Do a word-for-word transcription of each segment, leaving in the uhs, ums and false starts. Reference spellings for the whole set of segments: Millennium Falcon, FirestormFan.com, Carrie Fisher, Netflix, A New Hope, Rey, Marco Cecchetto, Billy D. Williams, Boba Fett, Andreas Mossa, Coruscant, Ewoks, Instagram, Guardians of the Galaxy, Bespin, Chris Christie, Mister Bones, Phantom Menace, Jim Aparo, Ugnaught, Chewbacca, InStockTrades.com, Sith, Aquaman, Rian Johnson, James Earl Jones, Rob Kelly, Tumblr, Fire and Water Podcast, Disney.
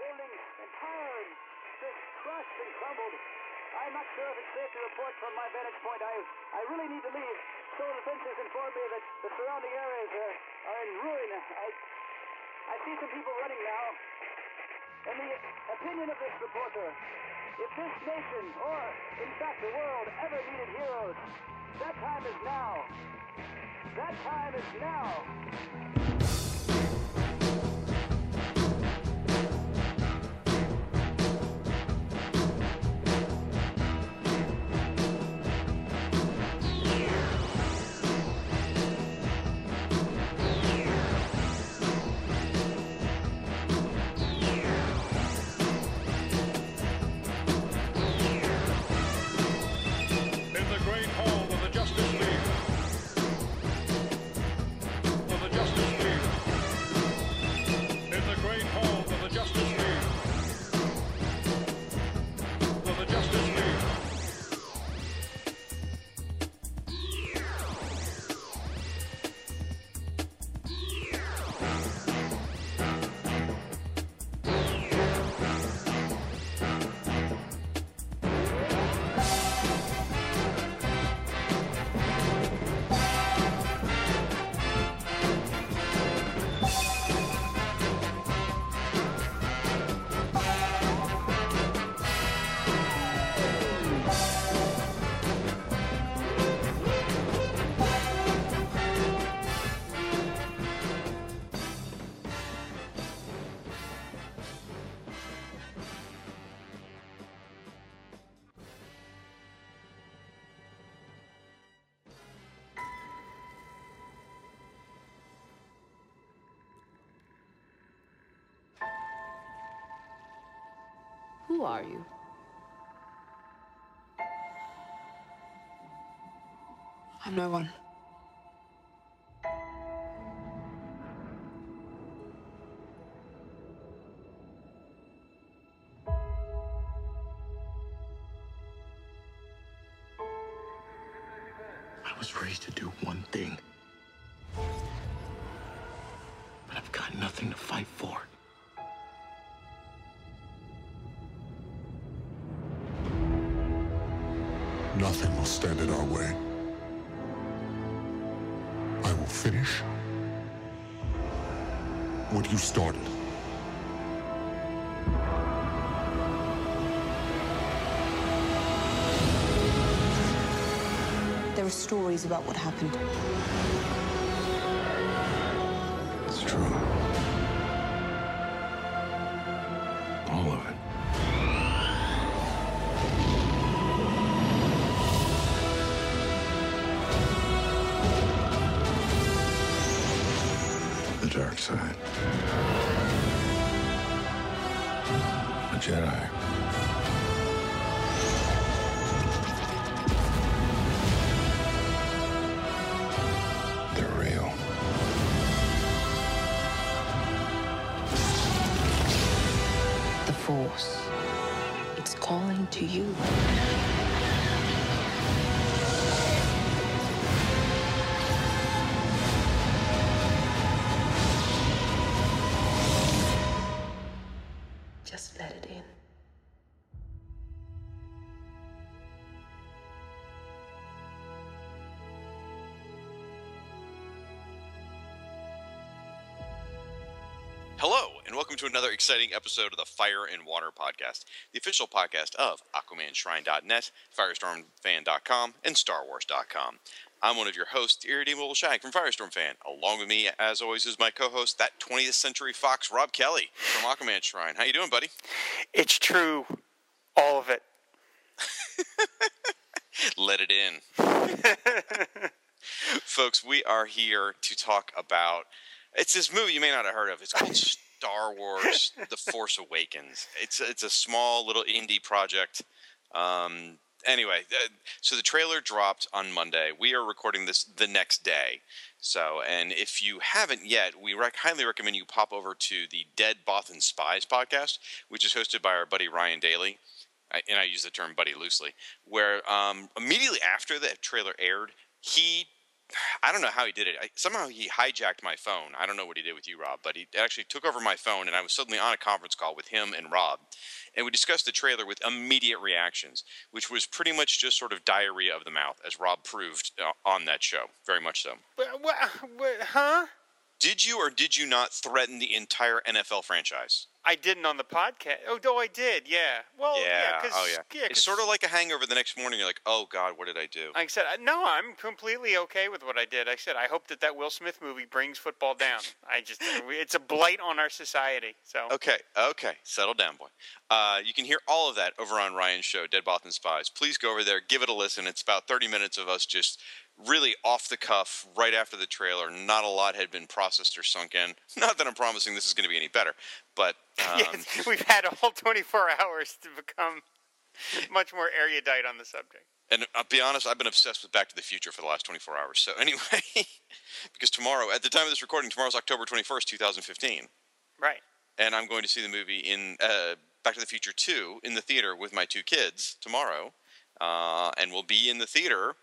building entire and just crushed and crumbled. I'm not sure if it's safe to report from my vantage point. I I really need to leave. Solar Defenses informed me that the surrounding areas are, are in ruin. I, I see some people running now. In the opinion of this reporter, if this nation, or in fact the world, ever needed heroes, that time is now. That time is now. Who are you? I'm no one. I was raised to do one thing, but I've got nothing to fight for. Nothing will stand in our way. I will finish what you started. There are stories about what happened. It's true. All of it. Dark side. A Jedi. They're real. The Force. It's calling to you. To another exciting episode of the Fire and Water Podcast, the official podcast of Aquaman Shrine dot net, Firestorm Fan dot com, and Star Wars dot com. I'm one of your hosts, the Irredeemable Shag from Firestorm Fan. Along with me, as always, is my co-host, that twentieth Century Fox, Rob Kelly from Aquaman Shrine. How you doing, buddy? It's true. All of it. Let it in. Folks, we are here to talk about... It's this movie you may not have heard of. It's called... Star Wars, The Force Awakens. It's it's a small little indie project. Um, anyway, uh, so the trailer dropped on Monday. We are recording this the next day. So, and if you haven't yet, we rec- highly recommend you pop over to the Dead Bothan Spies podcast, which is hosted by our buddy Ryan Daly. I, and I use the term buddy loosely. Where um, immediately after the trailer aired, he I don't know how he did it. I, somehow he hijacked my phone. I don't know what he did with you, Rob, but he actually took over my phone, and I was suddenly on a conference call with him and Rob, and we discussed the trailer with immediate reactions, which was pretty much just sort of diarrhea of the mouth, as Rob proved uh, on that show. Very much so. What, what, what, huh? Did you or did you not threaten the entire N F L franchise? I didn't on the podcast. Oh, no, I did, yeah. Well, yeah, yeah, oh, yeah. yeah it's sort of like a hangover the next morning. You're like, oh, God, what did I do? Like I said, no, I'm completely okay with what I did. I said, I hope that that Will Smith movie brings football down. I just, it's a blight on our society. So Okay, okay, settle down, boy. Uh, you can hear all of that over on Ryan's show, Dead Bothan Spies. Please go over there, give it a listen. It's about thirty minutes of us just really off the cuff right after the trailer. Not a lot had been processed or sunk in. Not that I'm promising this is going to be any better, but um, yes, we've had a whole twenty-four hours to become much more erudite on the subject. And I'll be honest, I've been obsessed with Back to the Future for the last twenty-four hours. So anyway, because tomorrow, at the time of this recording, tomorrow's October twenty-first, two thousand fifteen. Right. And I'm going to see the movie in uh, Back to the Future two in the theater with my two kids tomorrow. Uh, and we'll be in the theater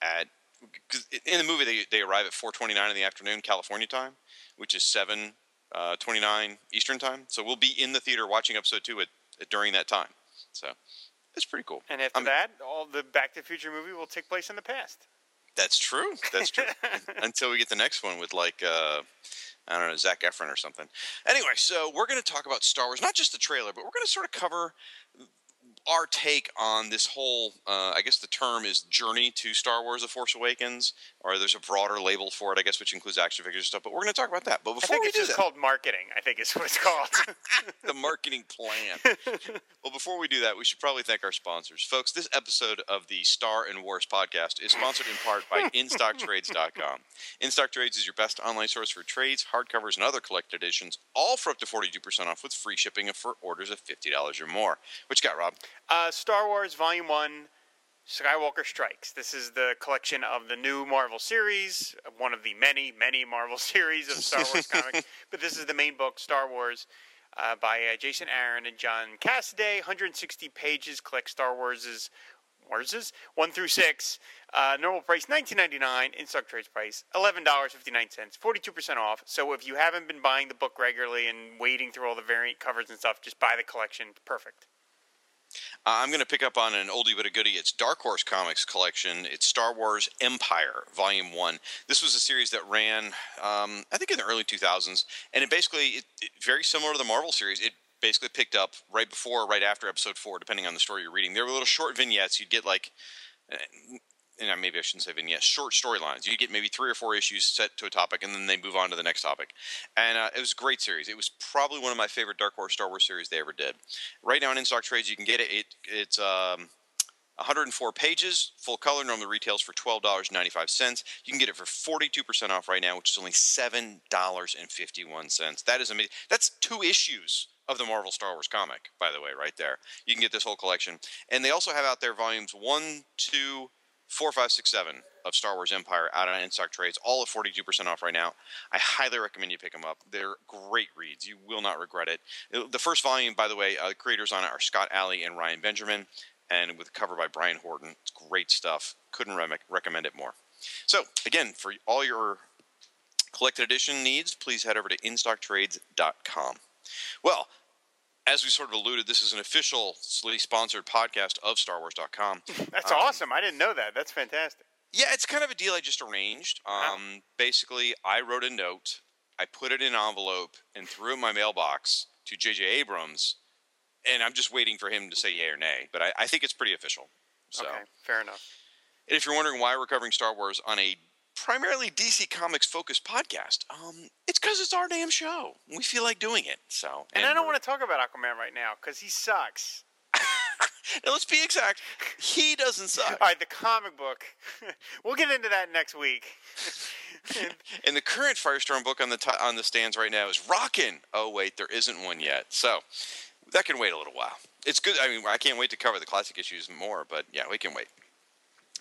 at... Cause in the movie, they, they arrive at four twenty-nine in the afternoon, California time, which is seven uh, twenty-nine Eastern time. So we'll be in the theater watching episode two at, at, during that time. So it's pretty cool. And after I'm, that, all the Back to the Future movie will take place in the past. That's true. That's true. Until we get the next one with like, uh, I don't know, Zac Efron or something. Anyway, so we're going to talk about Star Wars, not just the trailer, but we're going to sort of cover our take on this whole, uh, I guess the term is journey to Star Wars The Force Awakens, or there's a broader label for it, I guess, which includes action figures and stuff, but we're going to talk about that. But before we do that... I think it's just called marketing, I think is what it's called. The marketing plan. Well, before we do that, we should probably thank our sponsors. Folks, this episode of the Star and Wars podcast is sponsored in part by In Stock Trades dot com. InStockTrades is your best online source for trades, hardcovers, and other collected editions, all for up to forty-two percent off with free shipping for orders of fifty dollars or more. What you got, Rob? Uh, Star Wars Volume one, Skywalker Strikes. This is the collection of the new Marvel series, one of the many, many Marvel series of Star Wars comics. But this is the main book, Star Wars, uh, by uh, Jason Aaron and John Cassaday. one hundred sixty pages, collect Star Wars' Warses, one through six. Uh, normal price nineteen ninety-nine dollars, in-stock trades price eleven dollars and fifty-nine cents, forty-two percent off. So if you haven't been buying the book regularly and wading through all the variant covers and stuff, just buy the collection. Perfect. Uh, I'm going to pick up on an oldie but a goodie. It's Dark Horse Comics collection. It's Star Wars Empire, Volume one. This was a series that ran, um, I think, in the early two thousands. And it basically, it, it, very similar to the Marvel series, it basically picked up right before or right after Episode four, depending on the story you're reading. There were little short vignettes. You'd get like... Uh, And maybe I shouldn't say vignettes, short storylines. You get maybe three or four issues set to a topic, and then they move on to the next topic. And uh, it was a great series. It was probably one of my favorite Dark Horse Star Wars series they ever did. Right now on In-Stock Trades, you can get it. it it's um, one hundred four pages, full color, normally retails for twelve dollars and ninety-five cents. You can get it for forty-two percent off right now, which is only seven dollars and fifty-one cents. That is amazing. That's two issues of the Marvel Star Wars comic, by the way, right there. You can get this whole collection. And they also have out there volumes one, two, Four, five, six, seven of Star Wars Empire out on In-Stock Trades, all at forty-two percent off right now. I highly recommend you pick them up. They're great reads. You will not regret it. The first volume, by the way, uh, the creators on it are Scott Alley and Ryan Benjamin, and with a cover by Brian Horton. It's great stuff. Couldn't re- recommend it more. So, again, for all your collected edition needs, please head over to in stock trades dot com. Well, as we sort of alluded, this is an officially sponsored podcast of Star Wars dot com. That's um, awesome. I didn't know that. That's fantastic. Yeah, it's kind of a deal I just arranged. Um, wow. Basically, I wrote a note, I put it in an envelope, and threw it in my mailbox to J J. Abrams, and I'm just waiting for him to say yay or nay. But I, I think it's pretty official. So. Okay, fair enough. And if you're wondering why we're covering Star Wars on a primarily D C Comics-focused podcast, um, it's because it's our damn show. We feel like doing it. So, And, and I don't want to talk about Aquaman right now, because he sucks. Now, let's be exact. He doesn't suck. All right, the comic book. We'll get into that next week. And the current Firestorm book on the, t- on the stands right now is Rockin'. Oh, wait, there isn't one yet. So that can wait a little while. It's good. I mean, I can't wait to cover the classic issues more, but yeah, we can wait.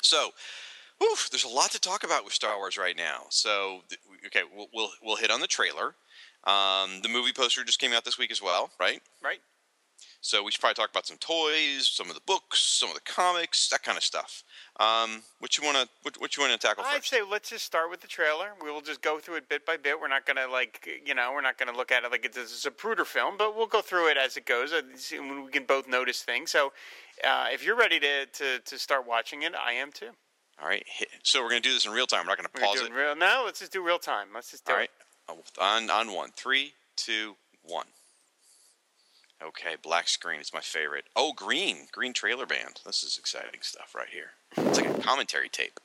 So... Oof, there's a lot to talk about with Star Wars right now. So, okay, we'll we'll, we'll hit on the trailer. Um, the movie poster just came out this week as well, right? Right. So we should probably talk about some toys, some of the books, some of the comics, that kind of stuff. Um, what you want to what, what you want to tackle I'd first? I'd say let's just start with the trailer. We will just go through it bit by bit. We're not going to like you know we're not going to look at it like it's, it's a Zapruder film, but we'll go through it as it goes. We can both notice things. So uh, if you're ready to, to to start watching it, I am too. All right. So we're going to do this in real time. We're not going to pause it. Real, no, let's just do real time. Let's just do it. All right. On on one, three, two, one. Okay, black screen is my favorite. Oh, green. Green trailer band. This is exciting stuff right here. It's like a commentary tape.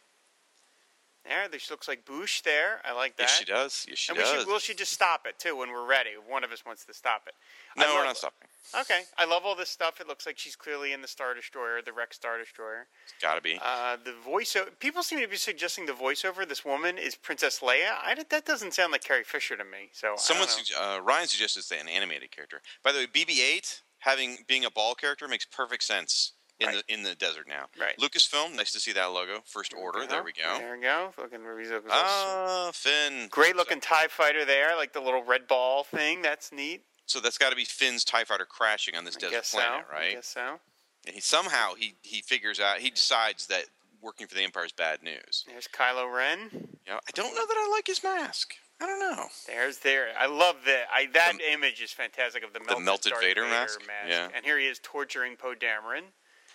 There, this looks like Boosh there. I like that. Yes, she does. Yes, she and we does. Should, we'll should just stop it, too, when we're ready. One of us wants to stop it. No, love, we're not stopping. Okay. I love all this stuff. It looks like she's clearly in the Star Destroyer, the Rex Star Destroyer. It's got to be. Uh, the voiceover. People seem to be suggesting the voiceover, this woman, is Princess Leia. I, that doesn't sound like Carrie Fisher to me. So Someone sug- uh, Ryan suggested it's an animated character. By the way, B B eight, having being a ball character, makes perfect sense. In right. the in the desert now. Right. Lucasfilm, nice to see that logo. First Order, yeah. there we go. There we go. Looking results. Ah, Finn. Great looking TIE fighter there, like the little red ball thing. That's neat. So that's got to be Finn's TIE fighter crashing on this I desert guess planet, so. right? I guess so. And he, somehow he, he figures out, he decides that working for the Empire is bad news. There's Kylo Ren. Yeah, you know, I don't know that I like his mask. I don't know. There's there. I love that. I, that the, image is fantastic of the melted, the melted Vader, Vader mask. mask. Yeah. And here he is torturing Poe Dameron.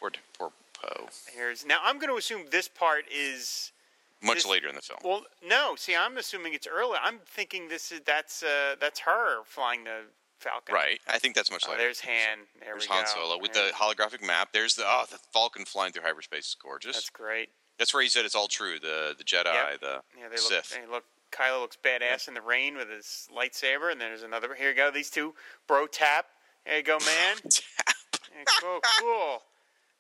Poor, poor Poe. Here's, now, I'm going to assume this part is... Much this, later in the film. Well, no. See, I'm assuming it's early. I'm thinking this is that's uh, that's her flying the Falcon. Right. I think that's much later. Oh, there's Han. There there's we go. Han Solo with there's... the holographic map. There's the oh, the Falcon flying through hyperspace is gorgeous. That's great. That's where he said it's all true. The the Jedi, yep. the yeah, they Sith. Look, they look, Kylo looks badass yep. in the rain with his lightsaber, and then there's another. Here you go. These two. Bro tap. There you go, man. Tap. Cool, cool.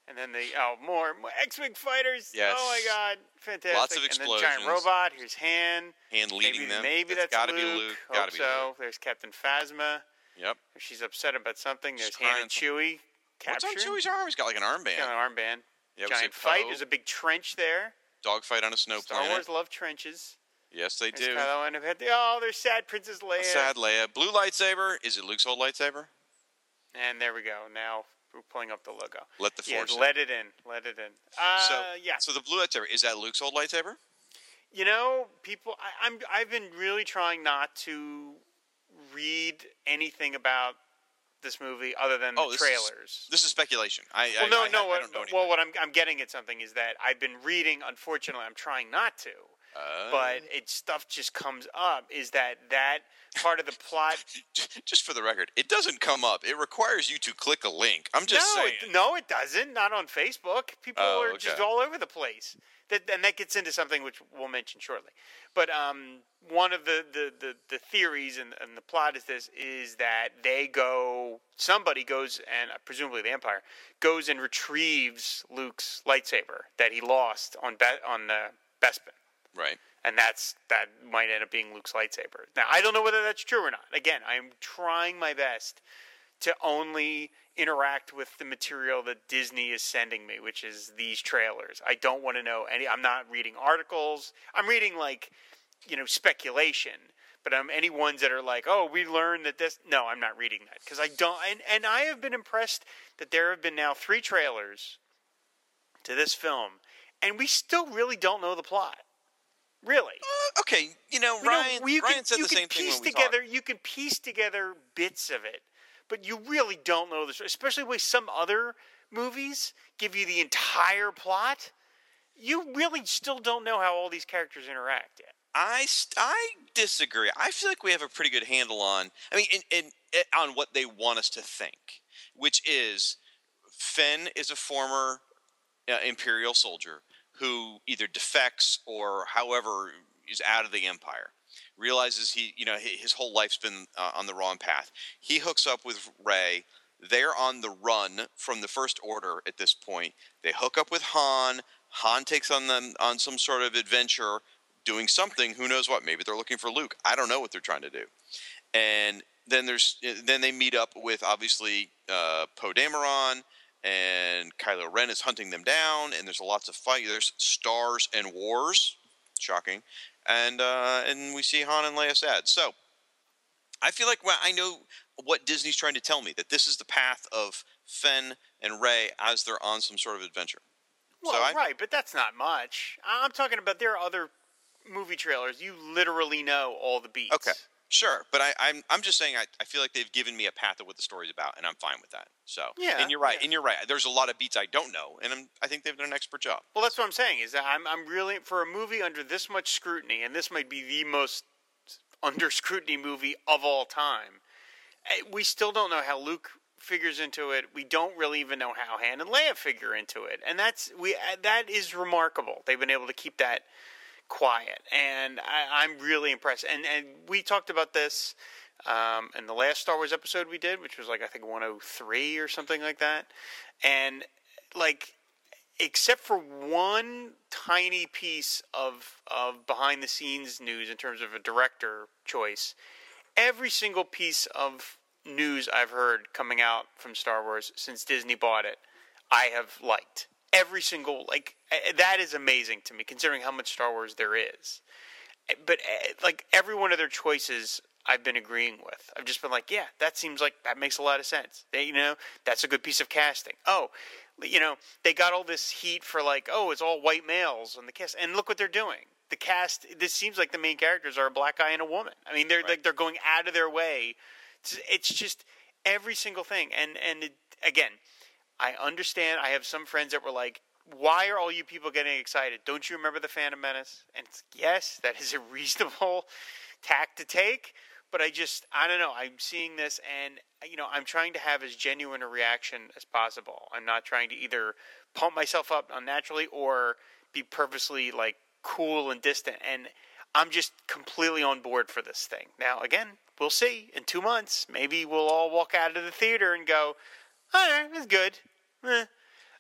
And then the oh more, more X-wing fighters. Yes. Oh my God, fantastic! Lots of explosions. And then giant robot. Here's Han. Han leading maybe, them. Maybe that's, that's gotta Luke. Be Luke. Hope gotta be so. Luke. There's Captain Phasma. Yep. She's upset about something. There's Han and Chewie. Captured. What's on Chewie's arm? He's got like an armband. He's got an armband. Yeah, giant fight. There's a big trench there. Dogfight on a snow Star planet. Star Wars love trenches. Yes, they there's do. Kylo and had the, oh, there's sad Princess Leia. Sad Leia. Blue lightsaber. Is it Luke's old lightsaber? And there we go. Now. We're pulling up the logo. Let the force. Yeah, let it in. Let it in. Uh, so, yeah. So the blue lightsaber, is that Luke's old lightsaber? You know, people, I, I'm, I've been really trying not to read anything about this movie other than oh, the this trailers. Is, this is speculation. I, well, I, no, I, no, I, I don't know anything. Well, what I'm, I'm getting at something is that I've been reading, unfortunately, I'm trying not to. Uh, but it stuff just comes up. Is that that part of the plot? Just for the record, it doesn't come up. It requires you to click a link. I'm just no, saying. It, no, it doesn't. Not on Facebook. People oh, are okay. just all over the place. That and that gets into something which we'll mention shortly. But um, one of the the, the, the theories and, and the plot is this: is that they go, somebody goes, and presumably the Empire goes and retrieves Luke's lightsaber that he lost on Be- on uh, Bespin. Right. And that's that might end up being Luke's lightsaber. Now, I don't know whether that's true or not. Again, I'm trying my best to only interact with the material that Disney is sending me, which is these trailers. I don't want to know any – I'm not reading articles. I'm reading like, you know, speculation. But um, any ones that are like, oh, we learned that this – no, I'm not reading that because I don't and, – and I have been impressed that there have been now three trailers to this film, and we still really don't know the plot. Really? Uh, okay, you know, Ryan, no, well, you Ryan can, said you the can same piece thing when together, we talked. You can piece together bits of it, but you really don't know the story, especially with some other movies give you the entire plot. You really still don't know how all these characters interact yet. I, I disagree. I feel like we have a pretty good handle on, I mean, in, in, in, on what they want us to think, which is Finn is a former uh, Imperial soldier who either defects or, however, is out of the Empire, realizes he, you know, his whole life's been uh, on the wrong path. He hooks up with Rey. They're on the run from the First Order at this point. They hook up with Han. Han takes on them on some sort of adventure, doing something. Who knows what? Maybe they're looking for Luke. I don't know what they're trying to do. And then there's then they meet up with obviously uh, Poe Dameron. And Kylo Ren is hunting them down, and there's lots of fight. There's stars and wars, shocking, and uh, and we see Han and Leia sad. So I feel like well, I know what Disney's trying to tell me, that this is the path of Finn and Rey as they're on some sort of adventure. Well, so I, right, but that's not much. I'm talking about there are other movie trailers. You literally know all the beats. Okay, sure, but I, I'm I'm just saying I, I feel like they've given me a path of what the story's about, and I'm fine with that. So yeah, and you're right, yeah. and you're right. There's a lot of beats I don't know, and I'm, I think they've done an expert job. Well, that's what I'm saying is that I'm I'm really for a movie under this much scrutiny, and this might be the most under scrutiny movie of all time. We still don't know how Luke figures into it. We don't really even know how Han and Leia figure into it, and that's we that is remarkable. They've been able to keep that quiet, and I, I'm really impressed. And and we talked about this um, in the last Star Wars episode we did, which was like I think one oh three or something like that. And like, except for one tiny piece of of behind the scenes news in terms of a director choice, every single piece of news I've heard coming out from Star Wars since Disney bought it, I have liked. Every single, like, that is amazing to me, considering how much Star Wars there is. But, like, every one of their choices I've been agreeing with. I've just been like, yeah, that seems like, that makes a lot of sense. They, you know, that's a good piece of casting. Oh, you know, they got all this heat for, like, oh, it's all white males on the cast. And look what they're doing. The cast, this seems like the main characters are a black guy and a woman. I mean, they're right. like, they're going out of their way. It's just every single thing. And, and it, again, I understand. I have some friends that were like, why are all you people getting excited? Don't you remember the Phantom Menace? And it's, yes, that is a reasonable tack to take. But I just, I don't know. I'm seeing this and, you know, I'm trying to have as genuine a reaction as possible. I'm not trying to either pump myself up unnaturally or be purposely, like, cool and distant. And I'm just completely on board for this thing. Now, again, we'll see. In two months, maybe we'll all walk out of the theater and go, all right, that's good. Eh.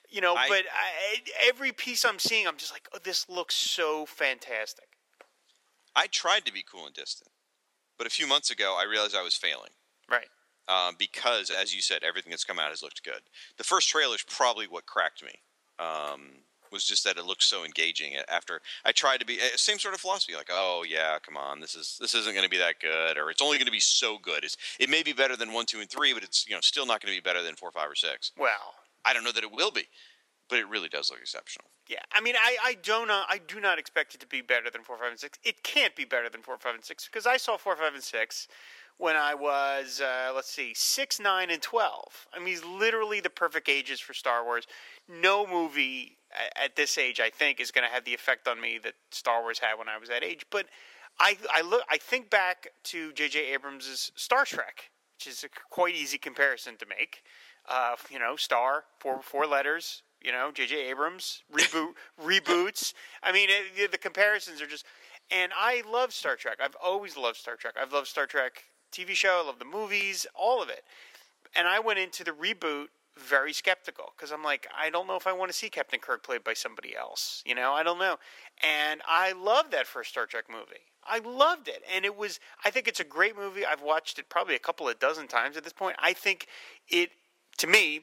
You know, I, but I, every piece I'm seeing, I'm just like, oh, this looks so fantastic. I tried to be cool and distant, but a few months ago, I realized I was failing. Right. Um, because, as you said, everything that's come out has looked good. The first trailer is probably what cracked me. Um was just that it looked so engaging. After I tried to be same sort of philosophy, like, oh yeah, come on, this is this isn't going to be that good, or it's only going to be so good. It's it may be better than one, two, and three, but it's you know still not going to be better than four, five, or six. Well, I don't know that it will be, but it really does look exceptional. Yeah, I mean, I I don't know, I do not expect it to be better than four, five, and six. It can't be better than four, five, and six because I saw four, five, and six when I was, uh, let's see, six, nine, and twelve. I mean, he's literally the perfect ages for Star Wars. No movie at this age, I think, is going to have the effect on me that Star Wars had when I was that age. But I I look I think back to J J. Abrams' Star Trek, which is a quite easy comparison to make. Uh, you know, Star, four four letters. You know, J J. Abrams reboot reboots. I mean, it, the comparisons are just. And I love Star Trek. I've always loved Star Trek. I've loved Star Trek T V show. I love the movies, all of it. And I went into the reboot very skeptical because I'm like, I don't know if I want to see Captain Kirk played by somebody else. You know, I don't know. And I loved that first Star Trek movie. I loved it. And it was, I think it's a great movie. I've watched it probably a couple of dozen times at this point. I think it, to me,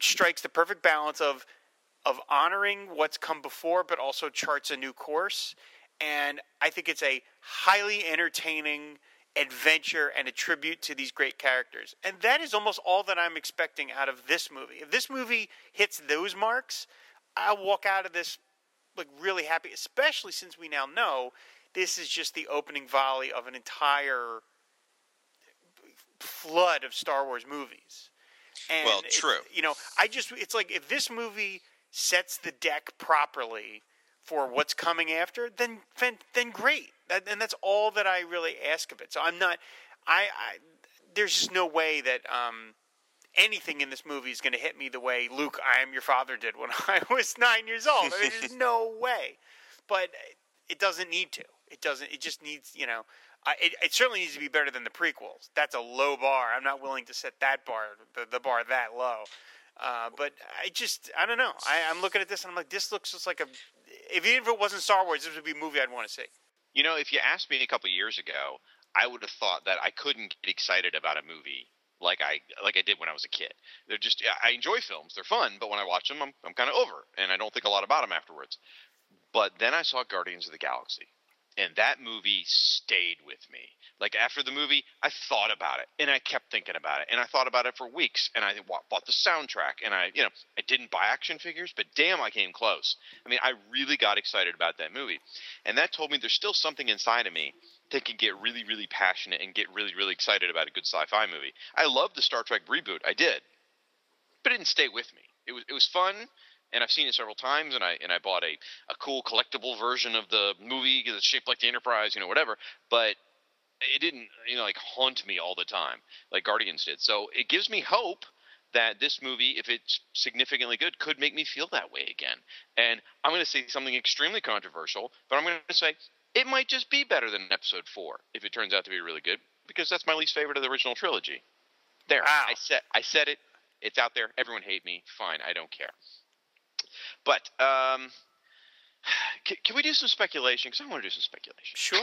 strikes the perfect balance of of honoring what's come before, but also charts a new course. And I think it's a highly entertaining adventure and a tribute to these great characters. And that is almost all that I'm expecting out of this movie. If this movie hits those marks, I'll walk out of this like really happy, especially since we now know this is just the opening volley of an entire flood of Star Wars movies. And well, true. You know, I just it's like if this movie sets the deck properly for what's coming after, then then great. That, and that's all that I really ask of it. So I'm not I, I there's just no way that um, anything in this movie is going to hit me the way Luke, I Am Your Father did when I was nine years old. I mean, there's no way. But it doesn't need to. It doesn't. It just needs, you know, I, it, it certainly needs to be better than the prequels. That's a low bar. I'm not willing to set that bar, the, the bar that low. Uh, but I just, I don't know. I, I'm looking at this and I'm like, this looks just like a, if even if it wasn't Star Wars, this would be a movie I'd want to see. You know, if you asked me a couple of years ago, I would have thought that I couldn't get excited about a movie like I like I did when I was a kid. They're just I enjoy films; they're fun, but when I watch them, I'm I'm kind of over, and I don't think a lot about them afterwards. But then I saw Guardians of the Galaxy, And that movie stayed with me. Like, after the movie, I thought about it, and I kept thinking about it, and I thought about it for weeks, and I bought the soundtrack, and I, you know, I didn't buy action figures, but damn, I came close. I mean, I really got excited about that movie, and that told me there's still something inside of me that can get really, really passionate and get really, really excited about a good sci-fi movie. I loved the Star Trek reboot. I did, but it didn't stay with me. It was, it was fun. And I've seen it several times, and I and I bought a, a cool collectible version of the movie because it's shaped like the Enterprise, you know, whatever. But it didn't, you know, like haunt me all the time like Guardians did. So it gives me hope that this movie, if it's significantly good, could make me feel that way again. And I'm going to say something extremely controversial, but I'm going to say it might just be better than Episode four if it turns out to be really good, because that's my least favorite of the original trilogy. There, wow. I said I said it. It's out there. Everyone hate me. Fine, I don't care. But um, can, can we do some speculation? Because I want to do some speculation. Sure.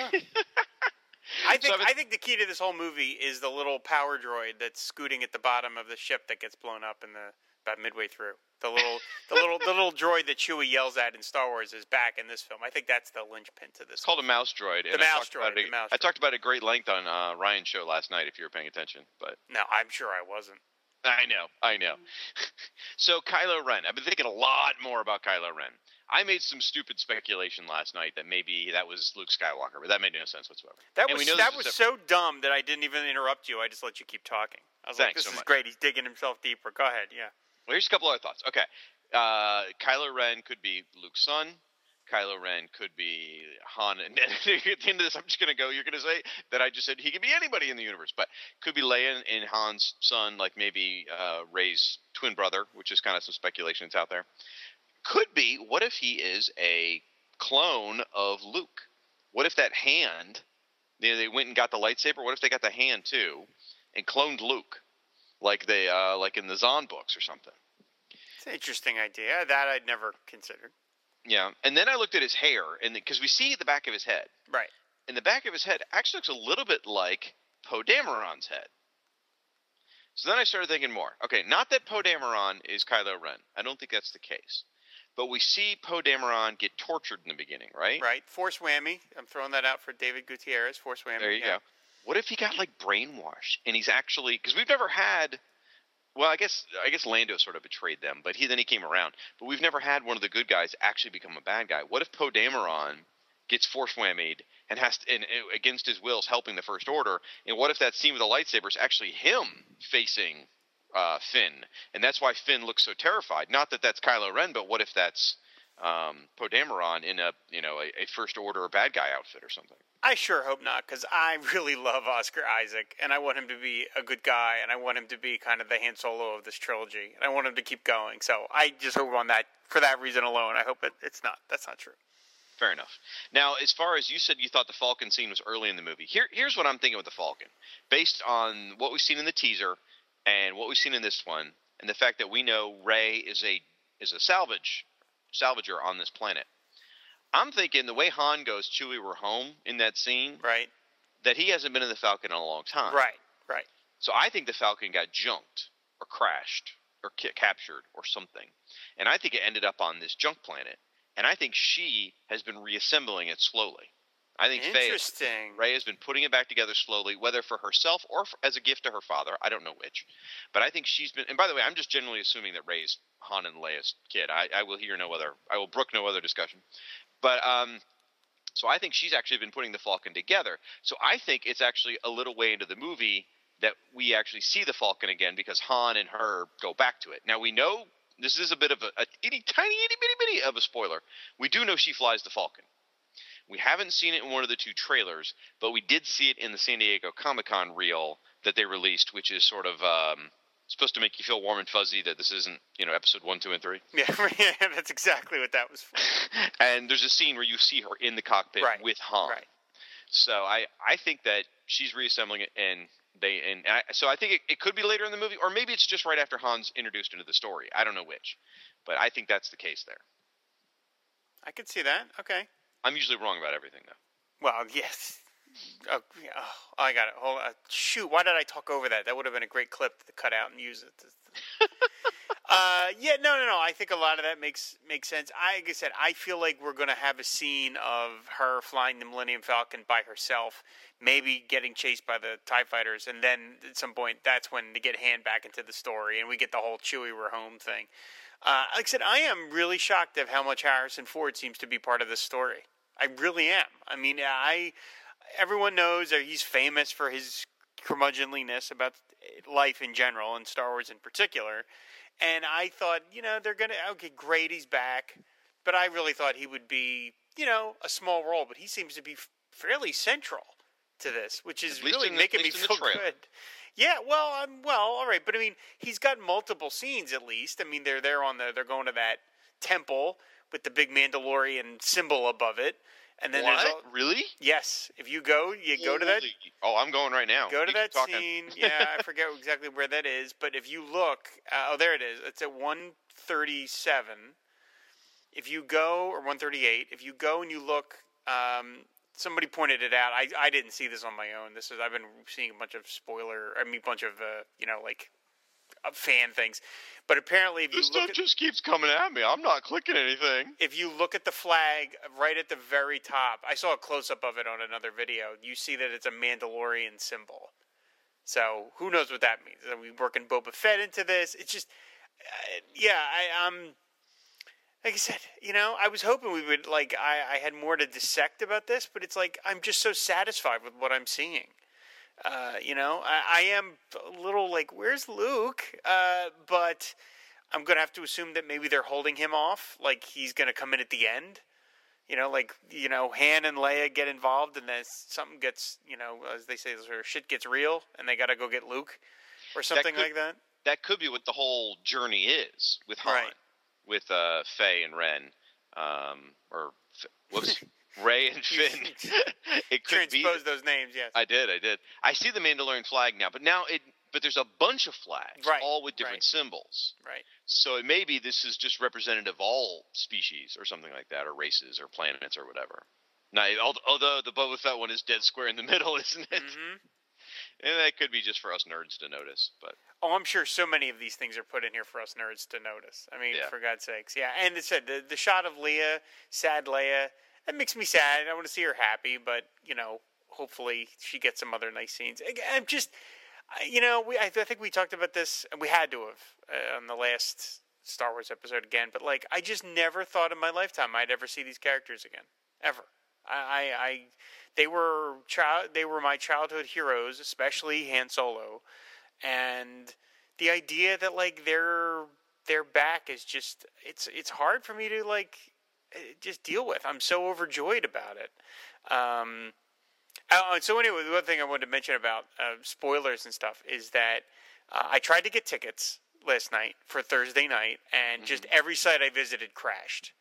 I think so I think the key to this whole movie is the little power droid that's scooting at the bottom of the ship that gets blown up in the about midway through. The little the little the little droid that Chewie yells at in Star Wars is back in this film. I think that's the linchpin to this. It's called a mouse droid. The mouse droid. The mouse droid. I talked about it at great length on uh, Ryan's show last night. If you were paying attention, but no, I'm sure I wasn't. I know, I know. So Kylo Ren, I've been thinking a lot more about Kylo Ren. I made some stupid speculation last night that maybe that was Luke Skywalker, but that made no sense whatsoever. That was that was so dumb that I didn't even interrupt you. I just let you keep talking. I was like, this is great. He's digging himself deeper. Go ahead, yeah. Well, here's a couple other thoughts. Okay, uh, Kylo Ren could be Luke's son. Kylo Ren could be Han. And at the end of this, I'm just going to go, you're going to say that I just said he could be anybody in the universe, but could be Leia and Han's son, like maybe uh, Rey's twin brother, which is kind of some speculation that's out there. Could be, what if he is a clone of Luke? What if that hand, they, they went and got the lightsaber, what if they got the hand too and cloned Luke, like they uh, like in the Zahn books or something? It's an interesting idea. That I'd never considered. Yeah, and then I looked at his hair, and because we see the back of his head, right? And the back of his head actually looks a little bit like Poe Dameron's head. So then I started thinking more. Okay, not that Poe Dameron is Kylo Ren. I don't think that's the case. But we see Poe Dameron get tortured in the beginning, right? Right. Force whammy. I'm throwing that out for David Gutierrez. Force whammy. There you yeah. go. What if he got like brainwashed, and he's actually because we've never had. Well, I guess I guess Lando sort of betrayed them, but he then he came around. But we've never had one of the good guys actually become a bad guy. What if Poe Dameron gets force whammied and has to, and, and against his will is helping the First Order? And what if that scene with the lightsaber is actually him facing uh, Finn, and that's why Finn looks so terrified? Not that that's Kylo Ren, but what if that's um, Poe Dameron in a you know a, a First Order bad guy outfit or something? I sure hope not, because I really love Oscar Isaac, and I want him to be a good guy, and I want him to be kind of the Han Solo of this trilogy, and I want him to keep going. So I just hope on that for that reason alone. I hope it, it's not. That's not true. Fair enough. Now, as far as you said, you thought the Falcon scene was early in the movie. Here, here's what I'm thinking with the Falcon, based on what we've seen in the teaser and what we've seen in this one, and the fact that we know Rey is a is a salvage salvager on this planet. I'm thinking the way Han goes, Chewie, we're home in that scene. Right. That he hasn't been in the Falcon in a long time. Right, right. So I think the Falcon got junked or crashed or ki- captured or something. And I think it ended up on this junk planet. And I think she has been reassembling it slowly. I think Interesting. Faye, Rey has been putting it back together slowly, whether for herself or for, as a gift to her father. I don't know which. But I think she's been – and by the way, I'm just generally assuming that Rey's Han and Leia's kid. I, I will hear no other – I will brook no other discussion. But um, so I think she's actually been putting the Falcon together. So I think it's actually a little way into the movie that we actually see the Falcon again because Han and her go back to it. Now we know this is a bit of a, a itty, tiny, itty, bitty, bitty of a spoiler. We do know she flies the Falcon. We haven't seen it in one of the two trailers, but we did see it in the San Diego Comic-Con reel that they released, which is sort of um, supposed to make you feel warm and fuzzy that this isn't, you know, episode one, two, and three. Yeah, yeah that's exactly what that was for. And there's a scene where you see her in the cockpit right. with Han. Right. So I, I think that she's reassembling it, and they and I, so I think it, it could be later in the movie, or maybe it's just right after Han's introduced into the story. I don't know which, but I think that's the case there. I could see that. Okay. I'm usually wrong about everything, though. Well, yes. Oh, yeah. oh I got it. Hold on. Shoot, why did I talk over that? That would have been a great clip to cut out and use it. Uh, yeah, no, no, no. I think a lot of that makes makes sense. I, like I said, I feel like we're going to have a scene of her flying the Millennium Falcon by herself, maybe getting chased by the TIE fighters, and then at some point that's when they get Han back into the story and we get the whole Chewie, we're home thing. Uh, like I said, I am really shocked of how much Harrison Ford seems to be part of this story. I really am. I mean, I everyone knows that he's famous for his curmudgeonliness about life in general and Star Wars in particular. And I thought, you know, they're going to, okay, great, he's back. But I really thought he would be, you know, a small role. But he seems to be fairly central to this, which is really making me feel good. Yeah, well, I'm, well, all right. But, I mean, he's got multiple scenes at least. I mean, they're there on the, they're going to that temple with the big Mandalorian symbol above it. And then what? There's all, really? Yes. If you go, you Holy. go to that. Oh, I'm going right now. Go to you that scene. Yeah, I forget exactly where that is. But if you look, uh, oh, there it is. It's at one thirty-seven. If you go, or one thirty-eight, if you go and you look, um, somebody pointed it out. I, I didn't see this on my own. This is, I've been seeing a bunch of spoiler, I mean, a bunch of, uh, you know, like, fan things, but apparently if you this look stuff at, just keeps coming at me. I'm not clicking anything. If you look at the flag right at the very top, I saw a close-up of it on another video. You see that it's a Mandalorian symbol. So who knows what that means? Are we working Boba Fett into this? It's just, uh, yeah. I um, like I said, you know, I was hoping we would like. I, I had more to dissect about this, but it's like I'm just so satisfied with what I'm seeing. Uh, you know, I, I am a little like, where's Luke? Uh, but I'm going to have to assume that maybe they're holding him off. Like he's going to come in at the end, you know, like, you know, Han and Leia get involved and then something gets, you know, as they say, sort of shit gets real and they got to go get Luke or something that could, like that. That could be what the whole journey is with Han, right. with, uh, Faye and Ren, um, or whoops. Rey and Finn. It could transpose be. those names, yes. I did, I did. I see the Mandalorian flag now, but now it but there's a bunch of flags, right, all with different right. symbols. Right. So it may be this is just representative of all species or something like that, or races or planets or whatever. Now, although the Boba Fett one is dead square in the middle, isn't it? Mm-hmm. And that could be just for us nerds to notice. But oh, I'm sure so many of these things are put in here for us nerds to notice. I mean, yeah. for God's sakes. Yeah, and it said the, the shot of Leia, sad Leia, that makes me sad. I want to see her happy, but, you know, hopefully she gets some other nice scenes. I'm just, you know, we, I, th- I think we talked about this. We had to have uh, on the last Star Wars episode again. But, like, I just never thought in my lifetime I'd ever see these characters again. Ever. I, I, I they were child, they were my childhood heroes, especially Han Solo. And the idea that, like, they're, they're back is just, it's, it's hard for me to, like, just deal with. I'm so overjoyed about it. Um, I, so anyway, the other thing I wanted to mention about uh, spoilers and stuff is that uh, I tried to get tickets last night for Thursday night, and mm-hmm. just every site I visited crashed.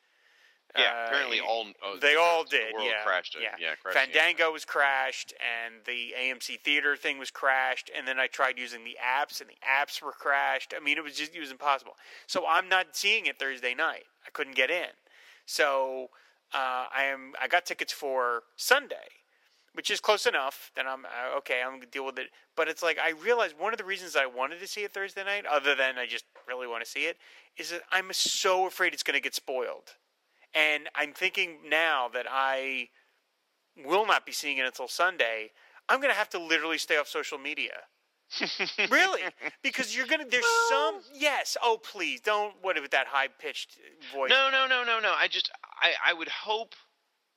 Yeah, uh, apparently all oh, they the, all did. The world yeah, crashed it. yeah. yeah crashed, Fandango yeah. was crashed, and the A M C theater thing was crashed, and then I tried using the apps, and the apps were crashed. I mean, it was just it was impossible. So I'm not seeing it Thursday night. I couldn't get in. So uh, I am. I got tickets for Sunday, which is close enough. Then I'm uh, okay. I'm gonna deal with it. But it's like I realized one of the reasons I wanted to see it Thursday night, other than I just really want to see it, is that I'm so afraid it's gonna get spoiled. And I'm thinking now that I will not be seeing it until Sunday. I'm gonna have to literally stay off social media. Really? Because you're gonna there's no. some yes. Oh please don't what with that high pitched voice. No, no, no, no, no. I just I, I would hope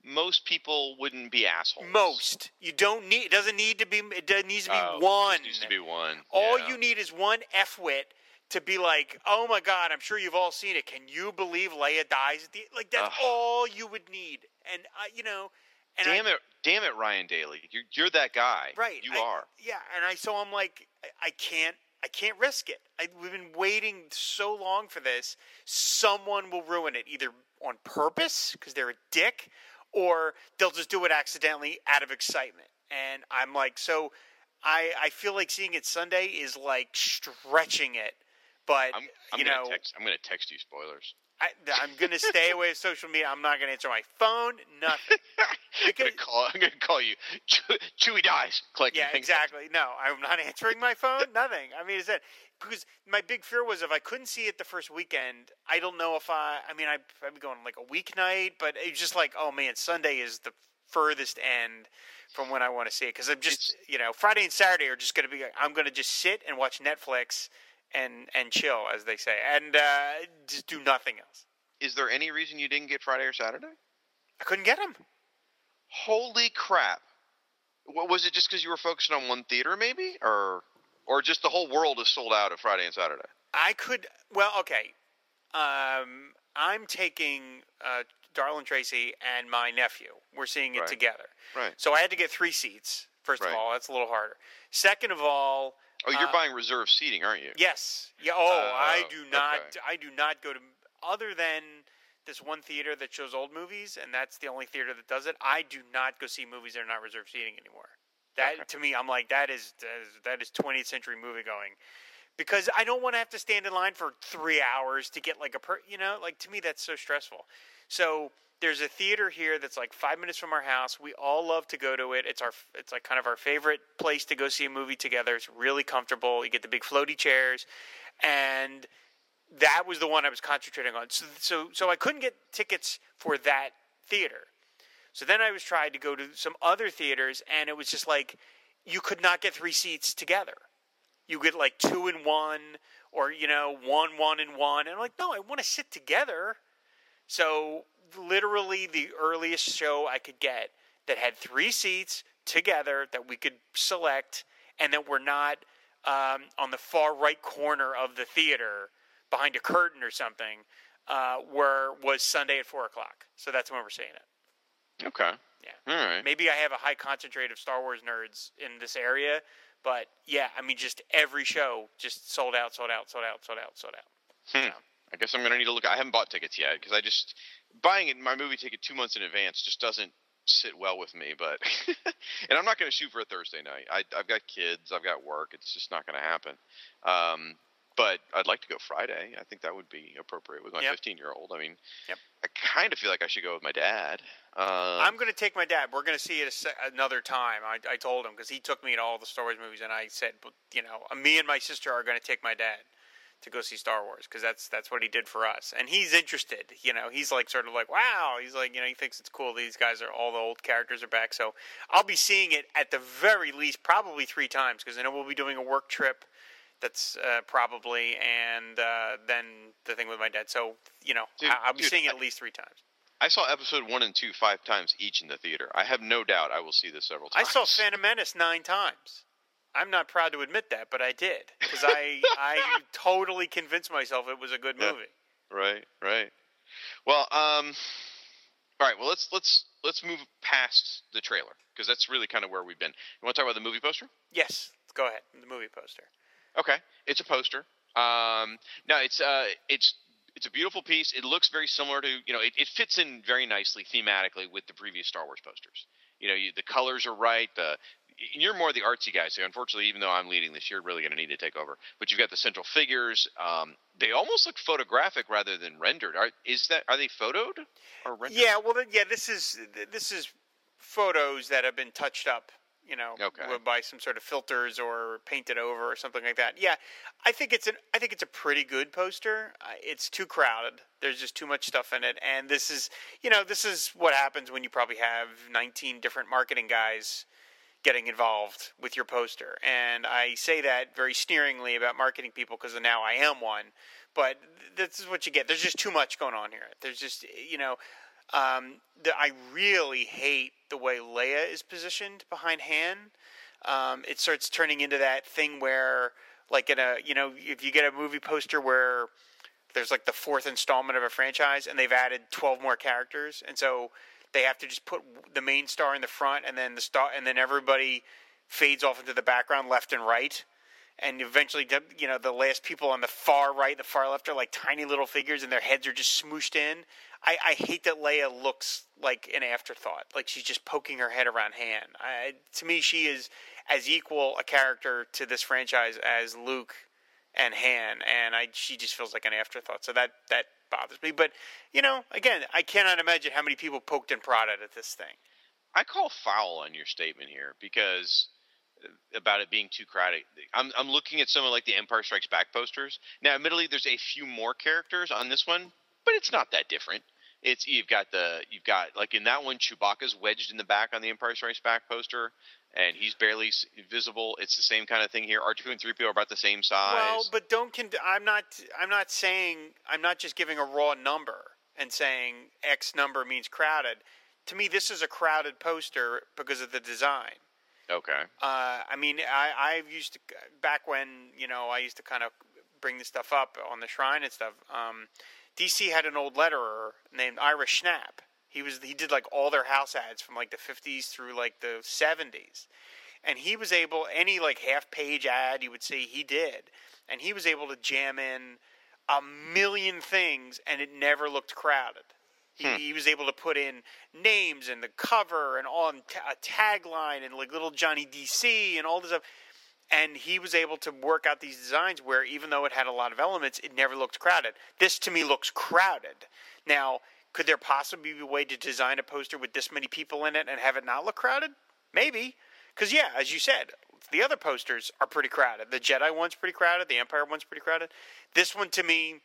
most people wouldn't be assholes. Most. You don't need it doesn't need to be it does, needs to be oh, one. It needs to be one. All yeah. you need is one F-wit to be like, oh my God, I'm sure you've all seen it. Can you believe Leia dies at the like that's Ugh. all you would need. And I you know And damn I, it, damn it, Ryan Daly, you're you're that guy, right? You I, are, yeah. And I, so I'm like, I, I can't, I can't risk it. I, we've been waiting so long for this. Someone will ruin it, either on purpose because they're a dick, or they'll just do it accidentally out of excitement. And I'm like, so I, I feel like seeing it Sunday is like stretching it, but I'm, I'm you gonna know, text, I'm going to text you spoilers. I, I'm going to stay away from social media. I'm not going to answer my phone. Nothing. Because, I'm going to call, I'm going to call you. Chew, Chewy dies. Click. Yeah, exactly. No, I'm not answering my phone. Nothing. I mean, is that because my big fear was if I couldn't see it the first weekend, I don't know if I – I mean, I, I'd be going like a weeknight. But it's just like, oh, man, Sunday is the furthest end from when I want to see it. Because I'm just – you know, Friday and Saturday are just going to be – I'm going to just sit and watch Netflix – And and chill, as they say, and uh, just do nothing else. Is there any reason you didn't get Friday or Saturday? I couldn't get them. Holy crap! What, was it just because you were focusing on one theater, maybe, or or just the whole world is sold out of Friday and Saturday? I could. Well, okay. Um, I'm taking uh, Darlin Tracy and my nephew. We're seeing it right. together. Right. So I had to get three seats. First right. of all, that's a little harder. Second of all. Oh, you're uh, buying reserve seating, aren't you? Yes. Yeah. Oh, uh, I do not. Okay. I do not go to other than this one theater that shows old movies, and that's the only theater that does it. I do not go see movies that are not reserved seating anymore. That okay. to me, I'm like that is that is twentieth century movie going, because I don't want to have to stand in line for three hours to get like a per. You know, like to me, that's so stressful. So there's a theater here that's like five minutes from our house. We all love to go to it. It's our, it's like kind of our favorite place to go see a movie together. It's really comfortable. You get the big floaty chairs, and that was the one I was concentrating on. So, so, so I couldn't get tickets for that theater. So then I was trying to go to some other theaters, and it was just like you could not get three seats together. You get like two and one, or you know, one one and one. And I'm like, no, I want to sit together. So. Literally the earliest show I could get that had three seats together that we could select and that were not um, on the far right corner of the theater behind a curtain or something uh, were was Sunday at four o'clock. So that's when we're seeing it. Okay. Yeah. All right. Maybe I have a high concentrate of Star Wars nerds in this area, but yeah, I mean just every show just sold out, sold out, sold out, sold out, sold out. Hmm. So. I guess I'm going to need to look. I haven't bought tickets yet because I just – buying it, my movie ticket two months in advance just doesn't sit well with me. But – and I'm not going to shoot for a Thursday night. I, I've got kids. I've got work. It's just not going to happen. Um, but I'd like to go Friday. I think that would be appropriate with my yep. fifteen-year-old. I mean yep. I kind of feel like I should go with my dad. Um, I'm going to take my dad. We're going to see it a se- another time. I, I told him because he took me to all the Star Wars movies, and I said, you know, me and my sister are going to take my dad to go see Star Wars, because that's that's what he did for us. And he's interested, you know. He's like sort of like, wow. He's like, you know, he thinks it's cool. These guys are, all the old characters are back. So I'll be seeing it at the very least probably three times, because I know we'll be doing a work trip that's uh, probably, and uh, then the thing with my dad. So, you know, dude, I'll be dude, seeing it I, at least three times. I saw episode one and two five times each in the theater. I have no doubt I will see this several times. I saw Phantom Menace nine times. I'm not proud to admit that, but I did, because I I totally convinced myself it was a good movie. Yeah. Right, right. Well, um, all right. Well, let's let's let's move past the trailer, because that's really kind of where we've been. You want to talk about the movie poster? Yes, go ahead. The movie poster. Okay, it's a poster. Um, no, it's uh, it's. It's a beautiful piece. It looks very similar to, you know, it, it fits in very nicely thematically with the previous Star Wars posters. You know, you, the colors are right. The you're more the artsy guy, so unfortunately, even though I'm leading this, you're really going to need to take over. But you've got the central figures. Um, they almost look photographic rather than rendered. Are is that are they photoed or rendered? Yeah, well, yeah. This is this is photos that have been touched up. You know, okay. by some sort of filters or painted over or something like that. Yeah, I think it's an I think it's a pretty good poster. Uh, it's too crowded. There's just too much stuff in it, and this is you know this is what happens when you probably have nineteen different marketing guys getting involved with your poster. And I say that very sneeringly about marketing people because now I am one. But this is what you get. There's just too much going on here. There's just you know. Um, the, I really hate the way Leia is positioned behind Han. Um, it starts turning into that thing where, like in a, you know, if you get a movie poster where there's like the fourth installment of a franchise and they've added twelve more characters, and so they have to just put the main star in the front, and then the star, and then everybody fades off into the background, left and right. And eventually, you know, the last people on the far right, the far left are like tiny little figures, and their heads are just smooshed in. I, I hate that Leia looks like an afterthought, like she's just poking her head around Han. I, to me, she is as equal a character to this franchise as Luke and Han, and I, she just feels like an afterthought. So that, that bothers me. But, you know, again, I cannot imagine how many people poked and prodded at this thing. I call foul on your statement here because about it being too crowded. I'm I'm looking at some of like the Empire Strikes Back posters. Now, admittedly, there's a few more characters on this one, but it's not that different. It's you've got the you've got like in that one, Chewbacca's wedged in the back on the Empire Strikes Back poster, and he's barely visible. It's the same kind of thing here. R two and three P O are about the same size. Well, but don't con- I'm not I'm not saying I'm not just giving a raw number and saying X number means crowded. To me, this is a crowded poster because of the design. Okay. Uh, I mean, I I've used to back when you know I used to kind of bring this stuff up on the Shrine and stuff. Um, D C had an old letterer named Ira Schnapp. He was he did like all their house ads from like the fifties through like the seventies, and he was able any like half page ad you would see he did, and he was able to jam in a million things, and it never looked crowded. He, hmm. he was able to put in names and the cover and all and t- a tagline and like little Johnny D C and all this stuff. And he was able to work out these designs where even though it had a lot of elements, it never looked crowded. This to me looks crowded. Now, could there possibly be a way to design a poster with this many people in it and have it not look crowded? Maybe. Because, yeah, as you said, the other posters are pretty crowded. The Jedi one's pretty crowded. The Empire one's pretty crowded. This one to me,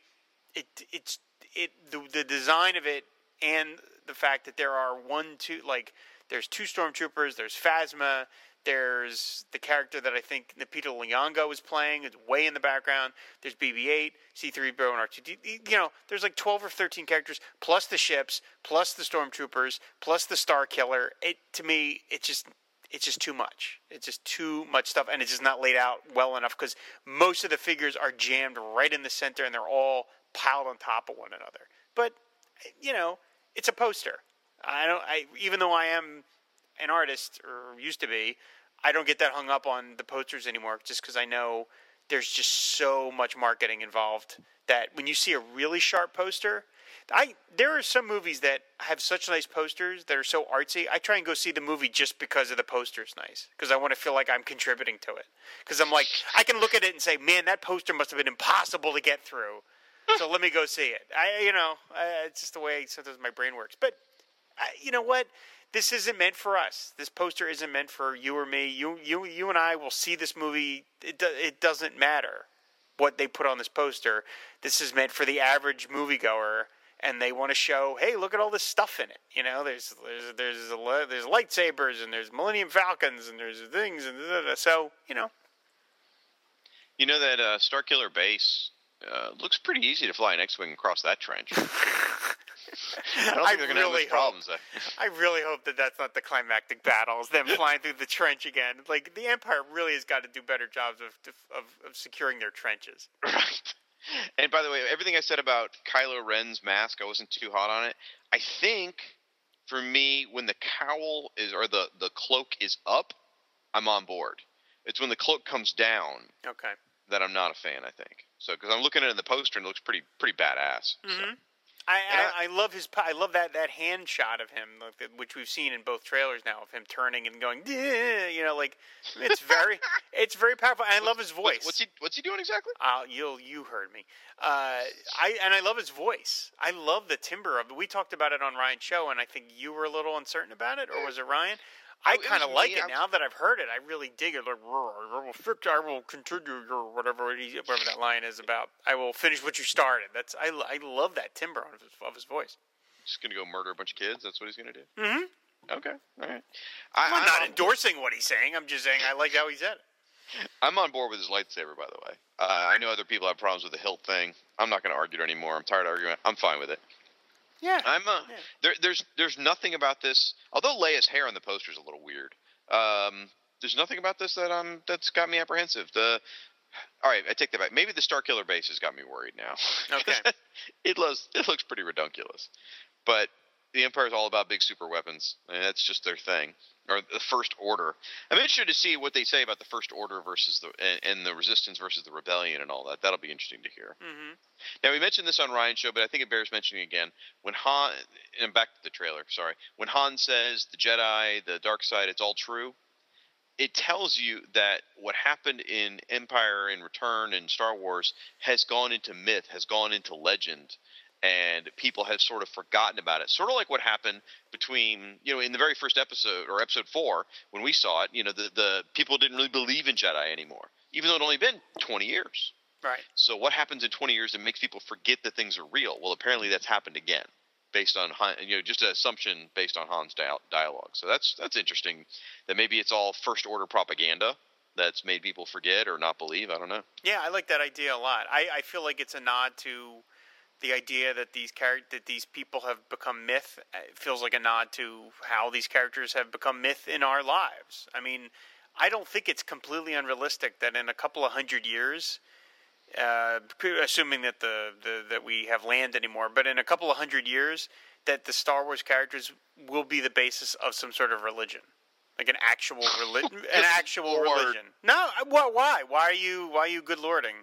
it it's it the, the design of it and the fact that there are one, two, like there's two stormtroopers, there's Phasma, there's the character that I think Lupita Nyong'o is playing, it's way in the background. There's B B eight, C three P O, and R two D two. You know, there's like twelve or thirteen characters, plus the ships, plus the stormtroopers, plus the Star Killer. It to me, it's just it's just too much. It's just too much stuff, and it's just not laid out well enough because most of the figures are jammed right in the center, and they're all piled on top of one another. But you know, it's a poster. I don't. I even though I am an artist or used to be, I don't get that hung up on the posters anymore. Just because I know there's just so much marketing involved that when you see a really sharp poster, I there are some movies that have such nice posters that are so artsy. I try and go see the movie just because of the poster's nice because I want to feel like I'm contributing to it. Because I'm like, I can look at it and say, man, that poster must have been impossible to get through. So let me go see it. I, you know, I, it's just the way sometimes my brain works. But I, you know what? This isn't meant for us. This poster isn't meant for you or me. You, you, you and I will see this movie. It, do, it doesn't matter what they put on this poster. This is meant for the average moviegoer, and they want to show, hey, look at all this stuff in it. You know, there's there's there's a, there's lightsabers and there's Millennium Falcons and there's things and da, da, da. So you know. You know that uh, Star Killer base. Uh, looks pretty easy to fly an X-Wing across that trench. I don't think I they're going to really have problems hope, there. I really hope that that's not the climactic battles, them flying through the trench again. Like, the Empire really has got to do better jobs of, of, of securing their trenches. Right. And by the way, everything I said about Kylo Ren's mask, I wasn't too hot on it. I think, for me, when the cowl is or the, the cloak is up, I'm on board. It's when the cloak comes down. Okay. That I'm not a fan, I think. So, because I'm looking at it in the poster and it looks pretty, pretty badass. So. Mm-hmm. I, I, I, I love his, I love that, that hand shot of him, like, which we've seen in both trailers now of him turning and going, you know, like it's very, it's very powerful. And I love his voice. What's he, what's he doing exactly? Uh, you'll, you heard me. Uh, I and I love his voice. I love the timbre of it. We talked about it on Ryan's show, and I think you were a little uncertain about it, or was it Ryan? I kind of like it now that I've heard it. I really dig it. Like, I will fix, I will continue your whatever whatever that line is about. I will finish what you started. That's I, I love that timbre of his, of his voice. Just gonna go murder a bunch of kids. That's what he's gonna do. Mm-hmm. Okay. All right. I, well, I'm not endorsing what he's saying. I'm just saying I like how he said it. I'm on board with his lightsaber, by the way. Uh, I know other people have problems with the hilt thing. I'm not gonna argue it anymore. I'm tired of arguing. I'm fine with it. Yeah, I'm. Uh, yeah. There, there's there's nothing about this. Although Leia's hair on the poster is a little weird, um, there's nothing about this that um that's got me apprehensive. The all right, I take that back. Maybe the Star Killer base has got me worried now. Okay, it looks it looks pretty redonkulous. But the Empire is all about big super weapons, and that's just their thing. Or the First Order. I'm interested to see what they say about the First Order versus the and, and the Resistance versus the Rebellion and all that. That'll be interesting to hear. Mm-hmm. Now, we mentioned this on Ryan's show, but I think it bears mentioning again. When Han – and back to the trailer, sorry. When Han says the Jedi, the dark side, it's all true, it tells you that what happened in Empire and Return and Star Wars has gone into myth, has gone into legend. and people have sort of forgotten about it. Sort of like what happened between, you know, in the very first episode, or episode four, when we saw it, you know, the, the people didn't really believe in Jedi anymore, even though it had only been twenty years. Right. So what happens in twenty years that makes people forget that things are real? Well, apparently that's happened again, based on Han, you know, just an assumption based on Han's dialogue. So that's that's interesting, that maybe it's all First Order propaganda that's made people forget or not believe. I don't know. Yeah, I like that idea a lot. I, I feel like it's a nod to the idea that these char- that these people have become myth. It feels like a nod to how these characters have become myth in our lives. I mean, I don't think it's completely unrealistic that in a couple of hundred years, uh, assuming that the, the that we have land anymore, but in a couple of hundred years, that the Star Wars characters will be the basis of some sort of religion. Like an actual religion, an actual Lord. religion. No, well, why? Why are you? Why are you good lording?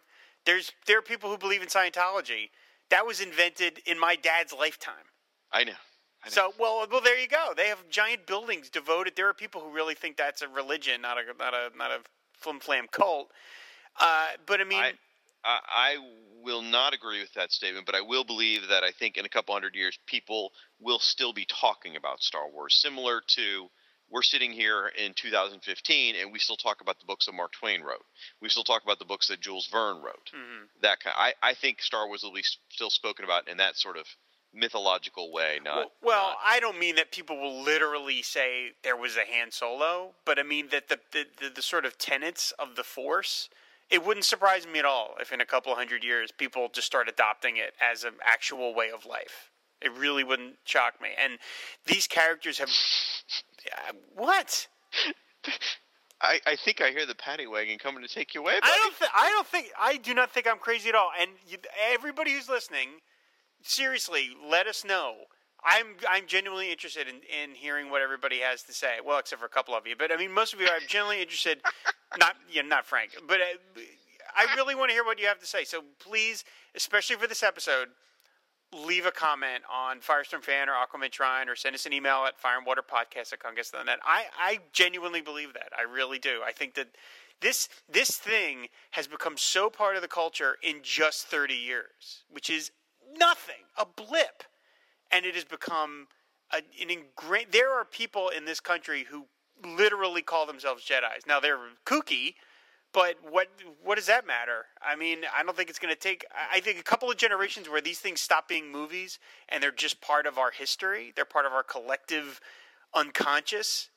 There's there are people who believe in Scientology. That was invented in my dad's lifetime. I know. I know. So well, well, there you go. They have giant buildings devoted. There are people who really think that's a religion, not a not a not a flim-flam cult. Uh, but I mean, I, I, I will not agree with that statement. But I will believe that I think in a couple hundred years, people will still be talking about Star Wars, similar to. We're sitting here in two thousand fifteen, and we still talk about the books that Mark Twain wrote. We still talk about the books that Jules Verne wrote. Mm-hmm. That kind. Of, I, I think Star Wars will be still spoken about in that sort of mythological way. Not Well, well not, I don't mean that people will literally say there was a Han Solo, but I mean that the the, the, the sort of tenets of the Force, it wouldn't surprise me at all if in a couple hundred years people just start adopting it as an actual way of life. It really wouldn't shock me. And these characters have... Uh, what? I, I think I hear the paddy wagon coming to take you away. Buddy. I don't. Th- I don't think. I do not think I'm crazy at all. And you, everybody who's listening, seriously, let us know. I'm I'm genuinely interested in, in hearing what everybody has to say. Well, except for a couple of you, but I mean, most of you. I'm genuinely interested. Not you know, not Frank, but uh, I really want to hear what you have to say. So please, especially for this episode. Leave a comment on Firestorm Fan or Aquaman Trine, or send us an email at fireandwaterpodcast at conquest dot net. I, I genuinely believe that. I really do. I think that this this thing has become so part of the culture in just thirty years, which is nothing, a blip. And it has become a, an ingrained. There are people in this country who literally call themselves Jedis. Now, they're kooky. But what what does that matter? I mean, I don't think it's going to take – I think a couple of generations where these things stop being movies and they're just part of our history. They're part of our collective unconscious.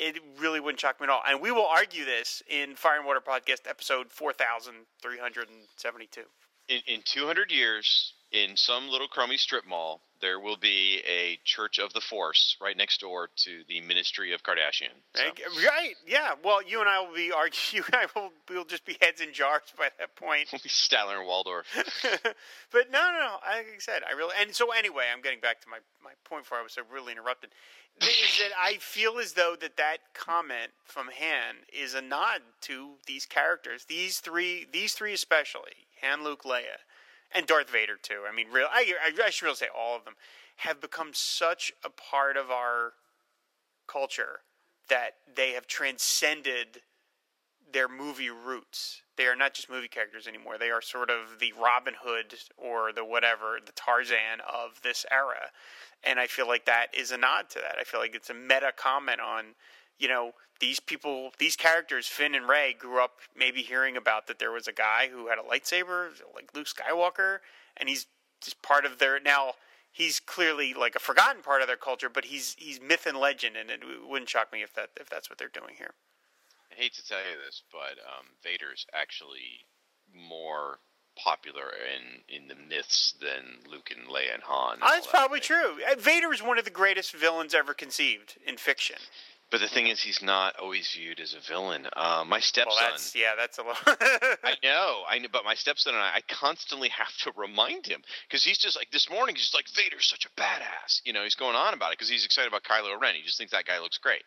It really wouldn't shock me at all. And we will argue this in Fire and Water Podcast episode four thousand three hundred seventy-two. In, in two hundred years, in some little crummy strip mall, there will be a Church of the Force right next door to the Ministry of Kardashian. So. Right, yeah. Well, you and I will be – you and I will we'll just be heads in jars by that point. We'll be Statler and Waldorf. But no, no, no. Like I said, I really – and so anyway, I'm getting back to my, my point before I was so really interrupted. Is that I feel as though that that comment from Han is a nod to these characters, these three, these three especially, Han, Luke, Leia. And Darth Vader, too. I mean, real. I, I should really say all of them have become such a part of our culture that they have transcended their movie roots. They are not just movie characters anymore. They are sort of the Robin Hood or the whatever, the Tarzan of this era. And I feel like that is a nod to that. I feel like it's a meta comment on, you know, these people, these characters, Finn and Rey, grew up maybe hearing about that there was a guy who had a lightsaber, like Luke Skywalker, and he's just part of their – now, he's clearly like a forgotten part of their culture, but he's he's myth and legend, and it wouldn't shock me if that if that's what they're doing here. I hate to tell you this, but um, Vader's actually more – popular in, in the myths than Luke and Leia and Han. And oh, that's that probably thing. True. Vader is one of the greatest villains ever conceived in fiction. But the thing is, he's not always viewed as a villain. Uh, my stepson... Well, that's, yeah, that's a lot. I know, I know, but my stepson and I, I constantly have to remind him, because he's just like, this morning, he's just like, Vader's such a badass. You know, he's going on about it, because he's excited about Kylo Ren. He just thinks that guy looks great.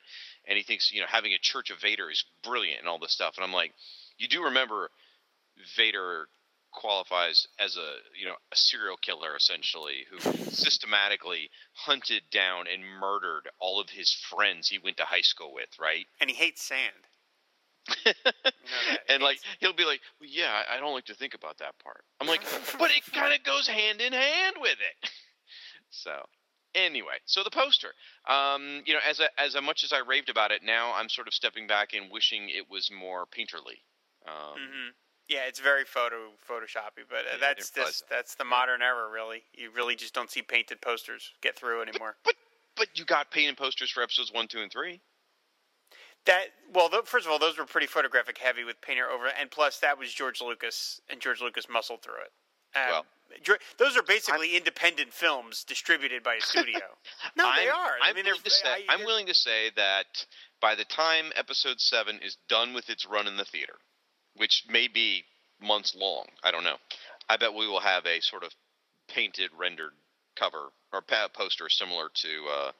And he thinks, you know, having a Church of Vader is brilliant and all this stuff. And I'm like, you do remember Vader... qualifies as a you know a serial killer essentially who systematically hunted down and murdered all of his friends he went to high school with, right? And he hates sand. You know, and like he'll be like, well, yeah, I don't like to think about that part. I'm like, but it kind of goes hand in hand with it. So anyway, so the poster, um, you know, as a, as a much as I raved about it, now I'm sort of stepping back and wishing it was more painterly. Um, mm-hmm. Yeah, it's very photo photoshoppy, but uh, that's this, that. that's the modern era, really. You really just don't see painted posters get through anymore. But but, but you got painted posters for episodes one, two, and three. That well, th- first of all, those were pretty photographic heavy with painter over, and plus that was George Lucas, and George Lucas muscled through it. Um, well, George, those are basically I'm, independent films distributed by a studio. no, I'm, they are. I'm I mean, willing to say, I, I'm willing to say that by the time Episode Seven is done with its run in the theater, which may be months long, I don't know, I bet we will have a sort of painted, rendered cover or poster similar to uh,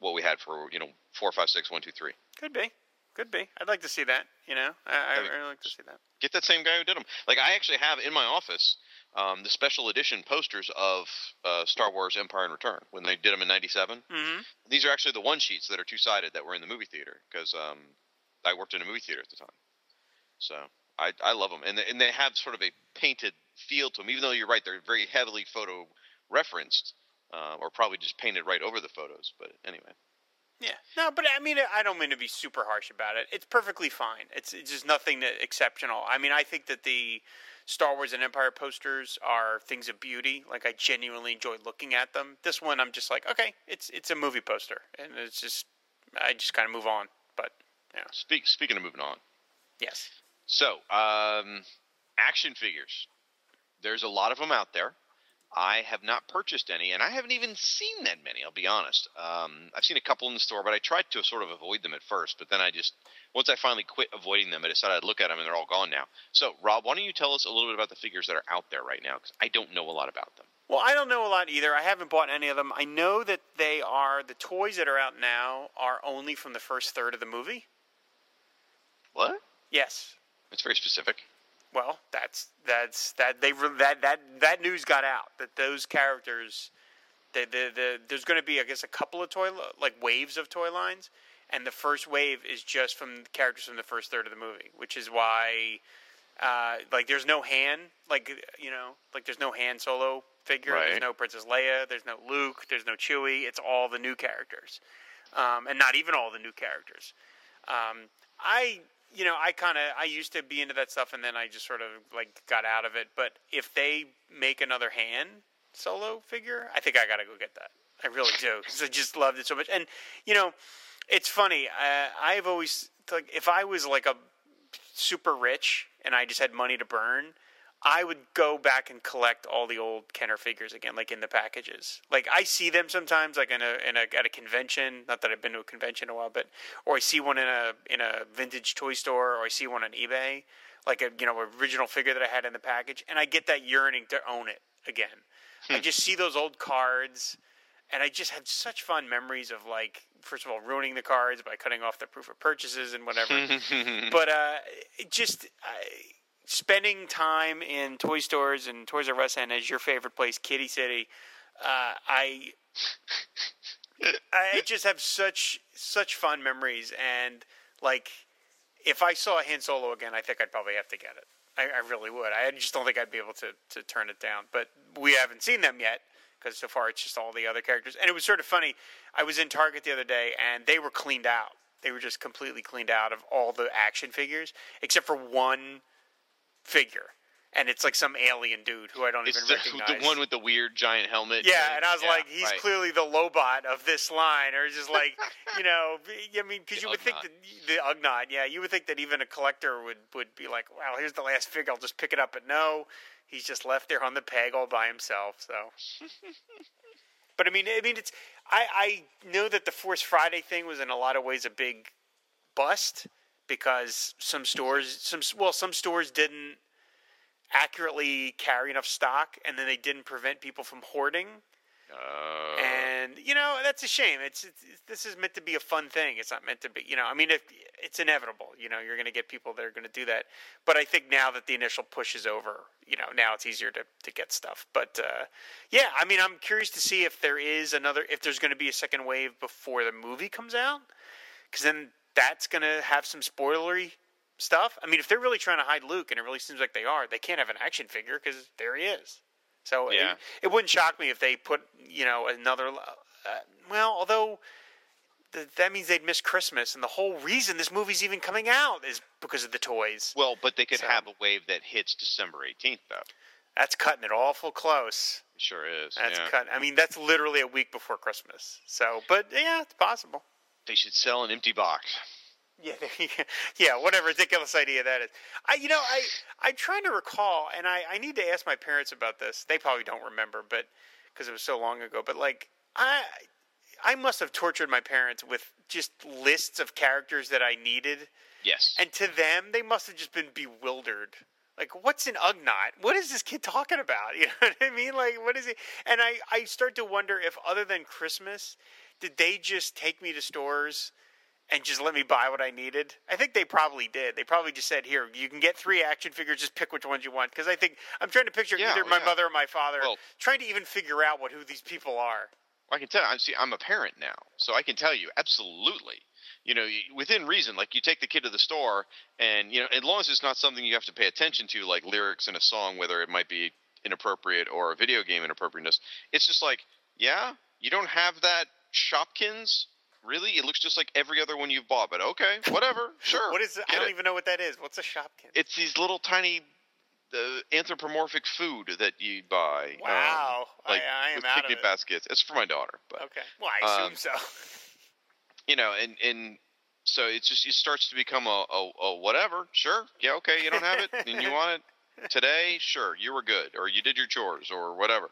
what we had for you know four, five, six, one, two, three. Could be. Could be. I'd like to see that, you know. I, I really like to see that. Get that same guy who did them. Like, I actually have in my office um, the special edition posters of uh, Star Wars Empire and Return when they did them in ninety-seven. Mm-hmm. These are actually the one-sheets that are two-sided that were in the movie theater because um, I worked in a movie theater at the time. So I, I love them. And they, and they have sort of a painted feel to them, even though you're right, they're very heavily photo-referenced uh, or probably just painted right over the photos. But anyway. Yeah. No, but I mean, I don't mean to be super harsh about it. It's perfectly fine. It's, it's just nothing that exceptional. I mean, I think that the Star Wars and Empire posters are things of beauty. Like, I genuinely enjoy looking at them. This one, I'm just like, okay, it's it's a movie poster. And it's just, I just kind of move on. But, yeah. Speak, speaking of moving on. Yes. So, um, action figures. There's a lot of them out there. I have not purchased any, and I haven't even seen that many, I'll be honest. Um, I've seen a couple in the store, but I tried to sort of avoid them at first, but then I just – once I finally quit avoiding them, I decided I'd look at them, and they're all gone now. So, Rob, why don't you tell us a little bit about the figures that are out there right now, because I don't know a lot about them. Well, I don't know a lot either. I haven't bought any of them. I know that they are – the toys that are out now are only from the first third of the movie. What? Yes. That's very specific. Well, that's that's that they that that that news got out that those characters, the the the there's going to be I guess a couple of toy like waves of toy lines, and the first wave is just from characters from the first third of the movie, which is why, uh, like there's no Han, like you know, like there's no Han Solo figure, right. There's no Princess Leia, there's no Luke, there's no Chewie. It's all the new characters, um, and not even all the new characters. Um, I. You know, I kind of – I used to be into that stuff, and then I just sort of, like, got out of it. But if they make another Han Solo figure, I think I got to go get that. I really do because I just loved it so much. And, you know, it's funny. Uh, I've always – like, if I was, like, a super rich and I just had money to burn, I would go back and collect all the old Kenner figures again, like, in the packages. Like, I see them sometimes, like, in a, in a at a convention. Not that I've been to a convention in a while, but – or I see one in a in a vintage toy store, or I see one on eBay, like, a you know, original figure that I had in the package. And I get that yearning to own it again. Hmm. I just see those old cards, and I just have such fond memories of, like, first of all, ruining the cards by cutting off the proof of purchases and whatever. But uh, it just – I spending time in toy stores and Toys R Us and as your favorite place, Kitty City, uh, I I just have such such fond memories. And, like, if I saw Han Solo again, I think I'd probably have to get it. I, I really would. I just don't think I'd be able to, to turn it down. But we haven't seen them yet because so far it's just all the other characters. And it was sort of funny. I was in Target the other day, and they were cleaned out. They were just completely cleaned out of all the action figures except for one figure, and it's like some alien dude who I don't it's even the, recognize. The one with the weird giant helmet. Yeah, thing. And I was yeah, like, he's right. Clearly the Lobot of this line, or just like, you know, I mean, because you would Ugnaught. think that the Ugnaught, yeah, you would think that even a collector would would be like, wow, here's the last figure, I'll just pick it up, but no, he's just left there on the peg all by himself. So, but I mean, I mean, it's I I know that the Force Friday thing was in a lot of ways a big bust. Because some stores, some well, some stores didn't accurately carry enough stock, and then they didn't prevent people from hoarding. Uh, and you know that's a shame. It's, it's this is meant to be a fun thing. It's not meant to be, you know. I mean, if, it's inevitable. You know, you're going to get people that are going to do that. But I think now that the initial push is over, you know, now it's easier to, to get stuff. But uh, yeah, I mean, I'm curious to see if there is another, if there's going to be a second wave before the movie comes out, because then. That's going to have some spoilery stuff. I mean, if they're really trying to hide Luke, and it really seems like they are, they can't have an action figure because there he is. So yeah. it, it wouldn't shock me if they put, you know, another uh, – well, although th- that means they'd miss Christmas, and the whole reason this movie's even coming out is because of the toys. Well, but they could so. have a wave that hits December eighteenth, though. That's cutting it awful close. It sure is. That's yeah. cut. I mean, that's literally a week before Christmas. So, but yeah, it's possible. They should sell an empty box. Yeah, yeah, whatever ridiculous idea that is. I, you know, I, I'm trying to recall, and I, I need to ask my parents about this. They probably don't remember, but because it was so long ago. But like, I, I must have tortured my parents with just lists of characters that I needed. Yes. And to them, they must have just been bewildered. Like, what's an Ugnaught? What is this kid talking about? You know what I mean? Like, what is it? And I, I start to wonder if, other than Christmas, did they just take me to stores and just let me buy what I needed? I think they probably did. They probably just said, here, you can get three action figures. Just pick which ones you want. Because I think – I'm trying to picture yeah, either my yeah. mother or my father well, trying to even figure out what who these people are. I can tell. I'm, see, I'm a parent now, so I can tell you absolutely. You know, within reason, like you take the kid to the store and, you know, as long as it's not something you have to pay attention to, like lyrics in a song, whether it might be inappropriate or a video game inappropriateness, it's just like, yeah, you don't have that Shopkins? Really? It looks just like every other one you've bought, but okay, whatever, sure. What is it? I don't it. even know what that is. What's a Shopkins? It's these little tiny uh, anthropomorphic food that you buy. Wow. Um, like I, I am with out picnic of it. Baskets. It's for my daughter. But, okay. Well, I assume um, so. You know, and, and so it just it starts to become a, a, a whatever. Sure. Yeah, okay, you don't have it and you want it today. Sure, you were good or you did your chores or whatever.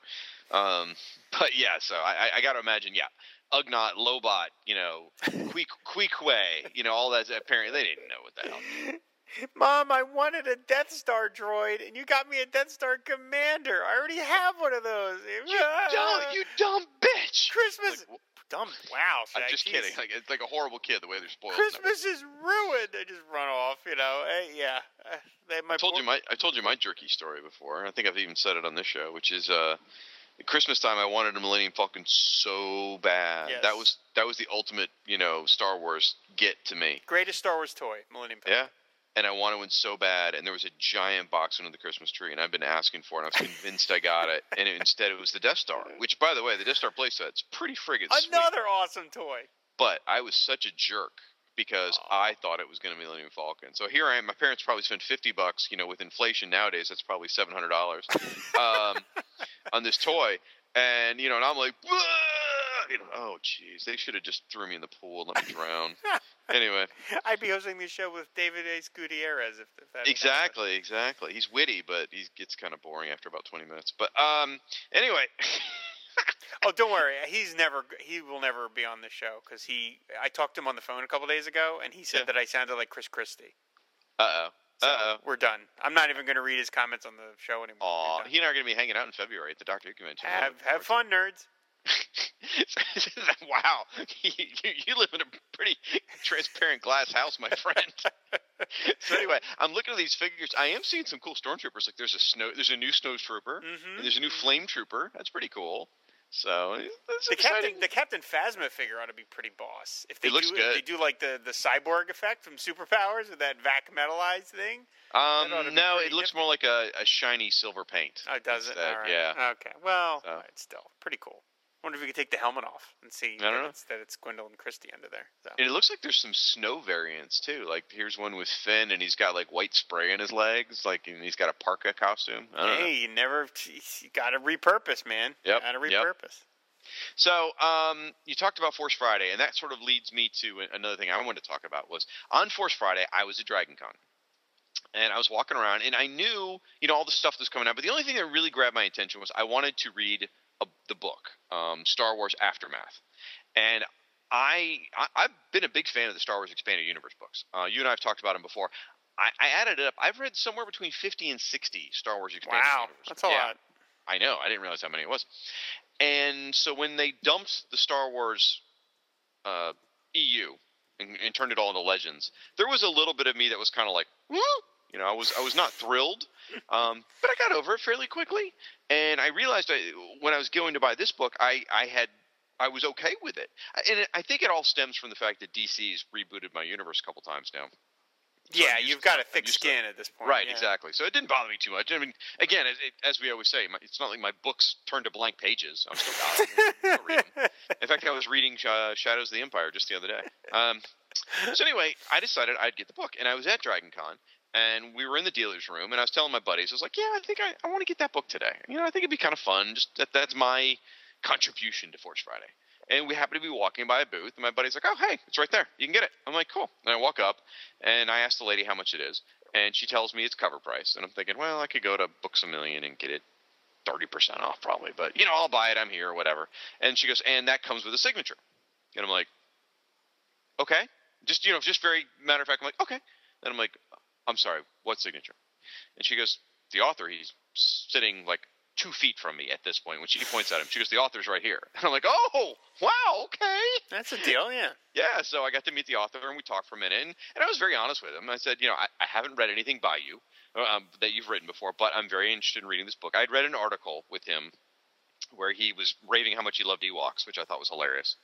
Um, but, yeah, so I, I got to imagine, yeah, Ugnaught, Lobot, you know, Queequeg, you know, all that. Apparently they didn't know what the hell. Mom, I wanted a Death Star droid, and you got me a Death Star Commander. I already have one of those. You, dumb, you dumb bitch. Christmas. Like, dumb. Wow. I'm just geez. kidding. Like, it's like a horrible kid, the way they're spoiled. Christmas is ruined. They just run off, you know. Hey, yeah. Uh, they, my I told por- you my I told you my jerky story before. I think I've even said it on this show, which is uh, at Christmas time I wanted a Millennium Falcon so bad. Yes. That was that was the ultimate, you know, Star Wars get to me. Greatest Star Wars toy, Millennium Falcon. Yeah. And I wanted one so bad, and there was a giant box under the Christmas tree, and I've been asking for it, and I was convinced I got it, and it, instead it was the Death Star, which, by the way, the Death Star playset's pretty friggin' sweet. Another awesome toy. But I was such a jerk because Aww. I thought it was going to be Millennium Falcon. So here I am. My parents probably spent fifty bucks, you know, with inflation nowadays, that's probably seven hundred dollars um, on this toy. And, you know, and I'm like, whoa! You know, oh, jeez, they should have just threw me in the pool and let me drown. Anyway. I'd be hosting this show with David Ace Gutierrez. If, if that exactly, happens. exactly. He's witty, but he gets kind of boring after about twenty minutes. But um, anyway. Oh, don't worry. He's never. He will never be on this show because he. I talked to him on the phone a couple days ago, and he said yeah. that I sounded like Chris Christie. Uh-oh. So Uh-oh. we're done. I'm not even going to read his comments on the show anymore. Aw, he and I are going to be hanging out in February at the Doctor Who convention. Have, have fun, nerds. Wow, you, you live in a pretty transparent glass house, my friend. So anyway, I'm looking at these figures. I am seeing some cool stormtroopers. Like there's a snow, there's a new snow trooper, mm-hmm. and there's a new flame trooper. That's pretty cool. So that's the exciting. Captain, the Captain Phasma figure ought to be pretty boss. If they it looks do, good. If they do like the, the cyborg effect from Superpowers with that vac metalized thing. Um, no, it looks different. more like a, a shiny silver paint. Oh, does it? All right. Yeah. Okay. Well, so. it's still pretty cool. I wonder if we could take the helmet off and see that it's, that it's Gwendolyn Christie under there. So. And it looks like there's some snow variants, too. Like, here's one with Finn, and he's got, like, white spray in his legs. Like, and he's got a parka costume. I don't hey, know. you never – you got to repurpose, man. Yep. Got to repurpose. Yep. So um, you talked about Force Friday, and that sort of leads me to another thing I wanted to talk about was on Force Friday, I was at Dragon Con. And I was walking around, and I knew, you know, all the stuff that's coming out. But the only thing that really grabbed my attention was I wanted to read – A, the book, um, Star Wars Aftermath. And I, I, I've been a big fan of the Star Wars Expanded Universe books. Uh, you and I have talked about them before. I, I added it up. I've read somewhere between fifty and sixty Star Wars Expanded wow, Universe. Wow, that's a yeah, lot. I know. I didn't realize how many it was. And so when they dumped the Star Wars uh, E U and, and turned it all into Legends, there was a little bit of me that was kind of like, woo! You know, I was I was not thrilled, um, but I got over it fairly quickly. And I realized I, when I was going to buy this book, I, I had I was okay with it. And it, I think it all stems from the fact that D C's rebooted my universe a couple times now. Yeah, so you've got a thick skin to, at this point. Right, yeah. Exactly. So it didn't bother me too much. I mean, again, it, it, as we always say, my, it's not like my books turned to blank pages. I'm still not reading. In fact, I was reading uh, Shadows of the Empire just the other day. Um, so anyway, I decided I'd get the book, and I was at Dragon Con, and we were in the dealer's room, and I was telling my buddies, I was like, yeah, I think I, I want to get that book today. You know, I think it'd be kind of fun. Just that, that's my contribution to Force Friday. And we happened to be walking by a booth, and my buddy's like, oh, hey, it's right there. You can get it. I'm like, cool. And I walk up, and I ask the lady how much it is, and she tells me it's cover price. And I'm thinking, well, I could go to Books A Million and get it thirty percent off probably. But, you know, I'll buy it. I'm here or whatever. And she goes, and that comes with a signature. And I'm like, okay. Just, you know, just very matter of fact, I'm like, okay. And I'm like, I'm sorry, what signature? And she goes, the author, he's sitting like two feet from me at this point. When she points at him, she goes, the author's right here. And I'm like, oh, wow, okay. That's a deal, yeah. Yeah, so I got to meet the author, and we talked for a minute, and, and I was very honest with him. I said, you know, I, I haven't read anything by you um, that you've written before, but I'm very interested in reading this book. I'd read an article with him where he was raving how much he loved Ewoks, which I thought was hilarious.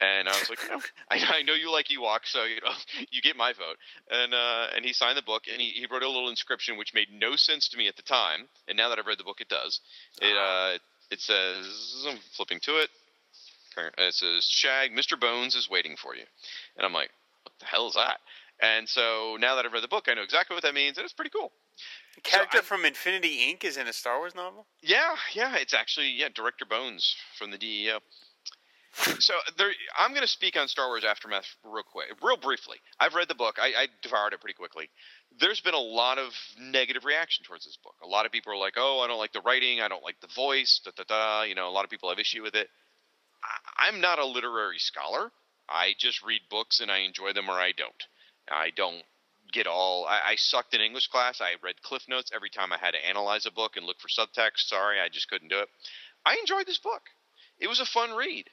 And I was like, you know, I, I know you like Ewoks, so you know, you get my vote. And uh, and he signed the book, and he, he wrote a little inscription, which made no sense to me at the time. And now that I've read the book, it does. It uh, it says, I'm flipping to it. It says, Shag, Mister Bones is waiting for you. And I'm like, what the hell is that? And so now that I've read the book, I know exactly what that means, and it's pretty cool. The character so from Infinity Incorporated is in a Star Wars novel? Yeah, yeah. It's actually, yeah, Director Bones from the D E O. So there, I'm going to speak on Star Wars Aftermath real quick, real briefly. I've read the book. I, I devoured it pretty quickly. There's been a lot of negative reaction towards this book. A lot of people are like, oh, I don't like the writing. I don't like the voice. Da-da-da. You know, a lot of people have issue with it. I, I'm not a literary scholar. I just read books and I enjoy them or I don't. I don't. Get all I, I sucked in English class. I read Cliff Notes every time I had to analyze a book and look for subtext. Sorry, I just couldn't do it. I enjoyed this book. It was a fun read.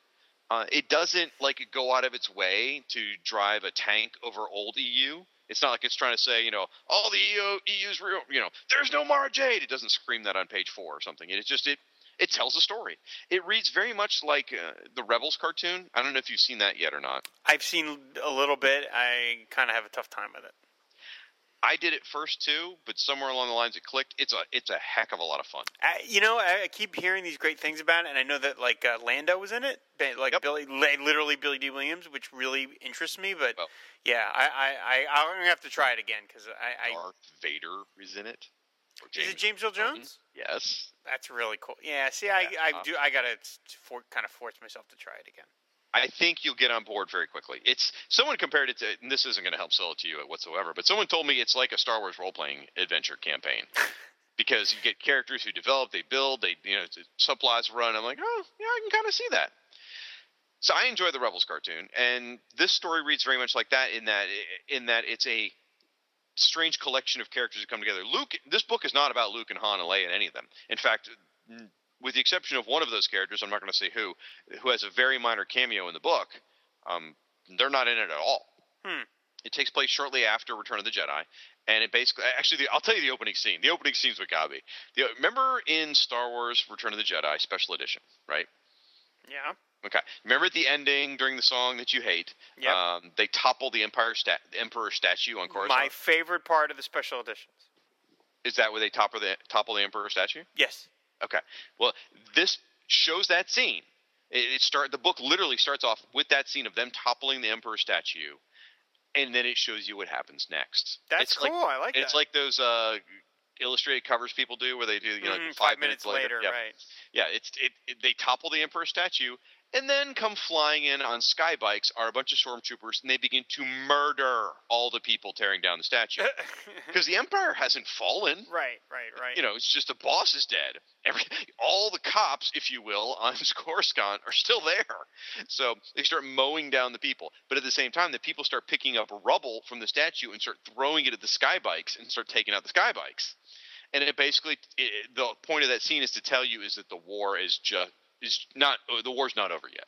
Uh, it doesn't like go out of its way to drive a tank over old E U. It's not like it's trying to say, you know, all the E U, E U's real, you know, there's no Mara Jade. It doesn't scream that on page four or something. It's just it it tells a story. It reads very much like uh, the Rebels cartoon. I don't know if you've seen that yet or not. I've seen a little bit. I kind of have a tough time with it. I did it first, too, but somewhere along the lines it clicked. It's a it's a heck of a lot of fun. I, you know, I, I keep hearing these great things about it, and I know that, like, uh, Lando was in it, like yep. Billy, literally Billy D. Williams, which really interests me. But, well, yeah, I, I, I, I'm going to have to try it again. Cause I, I, Darth Vader is in it. Is it James Earl Jones? Yes. That's really cool. Yeah, see, I, yeah, I, I um, do. I got to for, kind of force myself to try it again. I think you'll get on board very quickly. It's someone compared it to, and this isn't going to help sell it to you whatsoever, but someone told me it's like a Star Wars role-playing adventure campaign because you get characters who develop, they build, they you know subplots run. I'm like, oh, yeah, I can kind of see that. So I enjoy the Rebels cartoon, and this story reads very much like that in that in that it's a strange collection of characters who come together. Luke, this book is not about Luke and Han and Leia and any of them. In fact. N- With the exception of one of those characters, I'm not going to say who, who has a very minor cameo in the book, um, they're not in it at all. Hmm. It takes place shortly after Return of the Jedi, and it basically – actually, the, I'll tell you the opening scene. The opening scene's what got me. The, remember in Star Wars Return of the Jedi Special Edition, right? Yeah. Okay. Remember at the ending during the song that you hate, yep. um, they topple the Empire stat- the Emperor statue on Coruscant? My favorite part of the Special Editions. Is that where they topple the, topple the Emperor statue? Yes. Okay. Well, this shows that scene. It, it start the book literally starts off with that scene of them toppling the Emperor statue, and then it shows you what happens next. That's it's cool. Like, I like that. It's like those uh, illustrated covers people do where they do you know mm, like five, five minutes, minutes later. later yeah. Right. Yeah. It's it, it. They topple the Emperor statue, and then come flying in on sky bikes are a bunch of stormtroopers, and they begin to murder all the people tearing down the statue because the Empire hasn't fallen. Right. Right. Right. You know, it's just the boss is dead. Every, all the cops, if you will, on Coruscant are still there. So they start mowing down the people. But at the same time, the people start picking up rubble from the statue and start throwing it at the skybikes and start taking out the skybikes. And it basically it, – the point of that scene is to tell you is that the war is just – is not – the war's not over yet.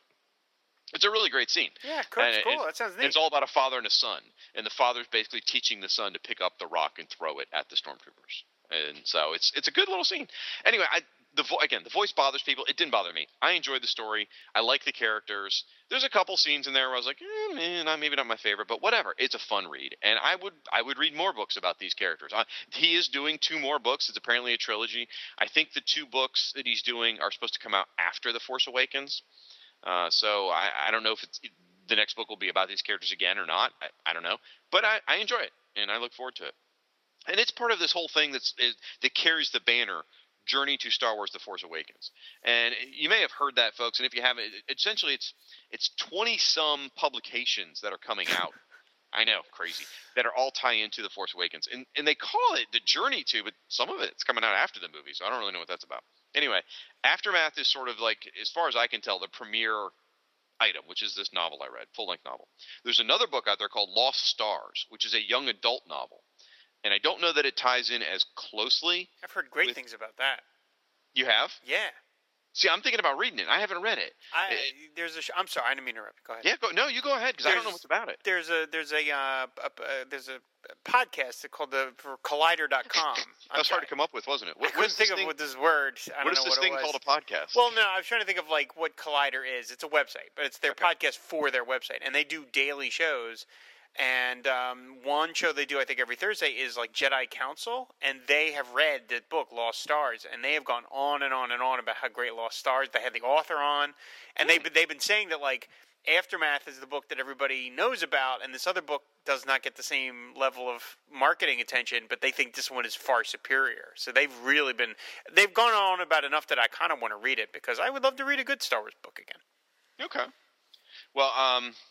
It's a really great scene. Yeah, cool. It's cool. That sounds neat. It's all about a father and a son. And the father's basically teaching the son to pick up the rock and throw it at the stormtroopers. And so it's it's a good little scene. Anyway, I the vo- again, the voice bothers people. It didn't bother me. I enjoyed the story. I like the characters. There's a couple scenes in there where I was like, eh, man, not, maybe not my favorite, but whatever. It's a fun read, and I would I would read more books about these characters. I, he is doing two more books. It's apparently a trilogy. I think the two books that he's doing are supposed to come out after The Force Awakens. Uh, so I, I don't know if it's, it, the next book will be about these characters again or not. I, I don't know, but I, I enjoy it, and I look forward to it. And it's part of this whole thing that's is, that carries the banner, Journey to Star Wars: The Force Awakens. And you may have heard that, folks. And if you haven't, essentially it's it's twenty some publications that are coming out. I know, crazy, that are all tie into The Force Awakens. And and they call it the Journey to, but some of it's coming out after the movie, so I don't really know what that's about. Anyway, Aftermath is sort of like, as far as I can tell, the premier item, which is this novel I read, full-length novel. There's another book out there called Lost Stars, which is a young adult novel. And I don't know that it ties in as closely. I've heard great with... things about that. You have? Yeah. See, I'm thinking about reading it. I haven't read it. I, it there's a. Sh- I'm sorry, I didn't mean to interrupt. Go ahead. Yeah, go, no, you go ahead because I don't know what's about it. There's a there's a, uh, a uh, there's a podcast called the for Collider dot com. That was hard to come up with, wasn't it? What, I couldn't think thing, of what this word. I don't what know is this what thing it was. Called a podcast? Well, no, I was trying to think of like what Collider is. It's a website, but it's their okay. podcast for their website, and they do daily shows. And um, one show they do, I think, every Thursday is like Jedi Council, and they have read the book Lost Stars, and they have gone on and on and on about how great Lost Stars. They had the author on, and mm. they've, they've been saying that like Aftermath is the book that everybody knows about, and this other book does not get the same level of marketing attention, but they think this one is far superior. So they've really been – they've gone on about enough that I kind of want to read it because I would love to read a good Star Wars book again. Okay. Well, um –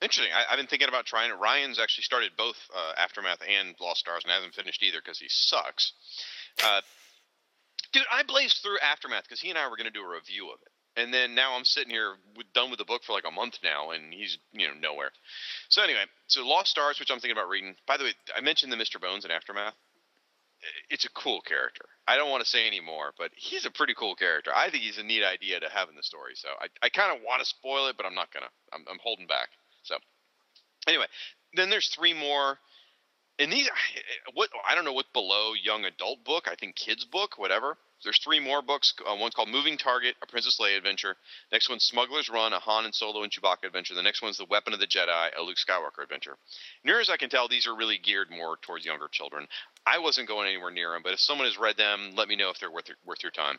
interesting. I, I've been thinking about trying it. Ryan's actually started both uh, Aftermath and Lost Stars and hasn't finished either because he sucks. Uh, dude, I blazed through Aftermath because he and I were going to do a review of it. And then now I'm sitting here with, done with the book for like a month now, and he's, you know, nowhere. So anyway, so Lost Stars, which I'm thinking about reading. By the way, I mentioned the Mister Bones in Aftermath. It's a cool character. I don't want to say any more, but he's a pretty cool character. I think he's a neat idea to have in the story. So I, I kind of want to spoil it, but I'm not going to. I'm, I'm holding back. So anyway, then there's three more, and these, what, I don't know what below young adult book, I think kids book, whatever. There's three more books. Uh, one's called Moving Target, a Princess Leia adventure. Next one's Smuggler's Run, a Han and Solo and Chewbacca adventure. The next one's The Weapon of the Jedi, a Luke Skywalker adventure. Near as I can tell, these are really geared more towards younger children. I wasn't going anywhere near them, but if someone has read them, let me know if they're worth your, worth your time.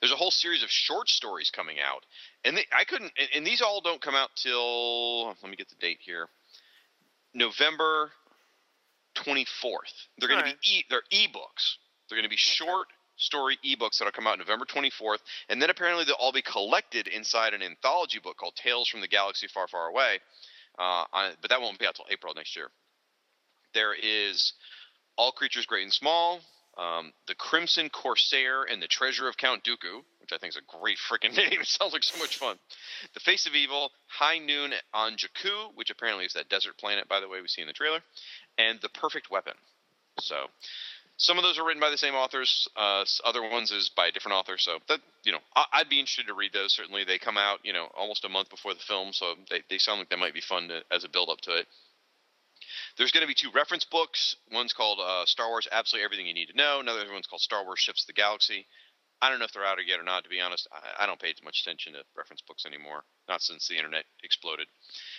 There's a whole series of short stories coming out, and they, I couldn't. And, and these all don't come out till let me get the date here, November twenty-fourth. They're going right. to be e, they're ebooks. They're going to be okay. short story ebooks that'll come out November twenty-fourth, and then apparently they'll all be collected inside an anthology book called Tales from the Galaxy Far, Far Away. Uh, on, but that won't be out till April next year. There is All Creatures Great and Small. Um, the Crimson Corsair and the Treasure of Count Dooku, which I think is a great freaking name. It sounds like so much fun. The Face of Evil, High Noon on Jakku, which apparently is that desert planet, by the way, we see in the trailer, and The Perfect Weapon. So some of those are written by the same authors. Uh, other ones is by a different author. So that, you know, I, I'd be interested to read those. Certainly they come out, you know, almost a month before the film. So they, they sound like they might be fun to, as a build up to it. There's going to be two reference books. One's called uh, Star Wars Absolutely Everything You Need to Know. Another one's called Star Wars Ships of the Galaxy. I don't know if they're out yet or not, to be honest. I, I don't pay too much attention to reference books anymore, not since the internet exploded.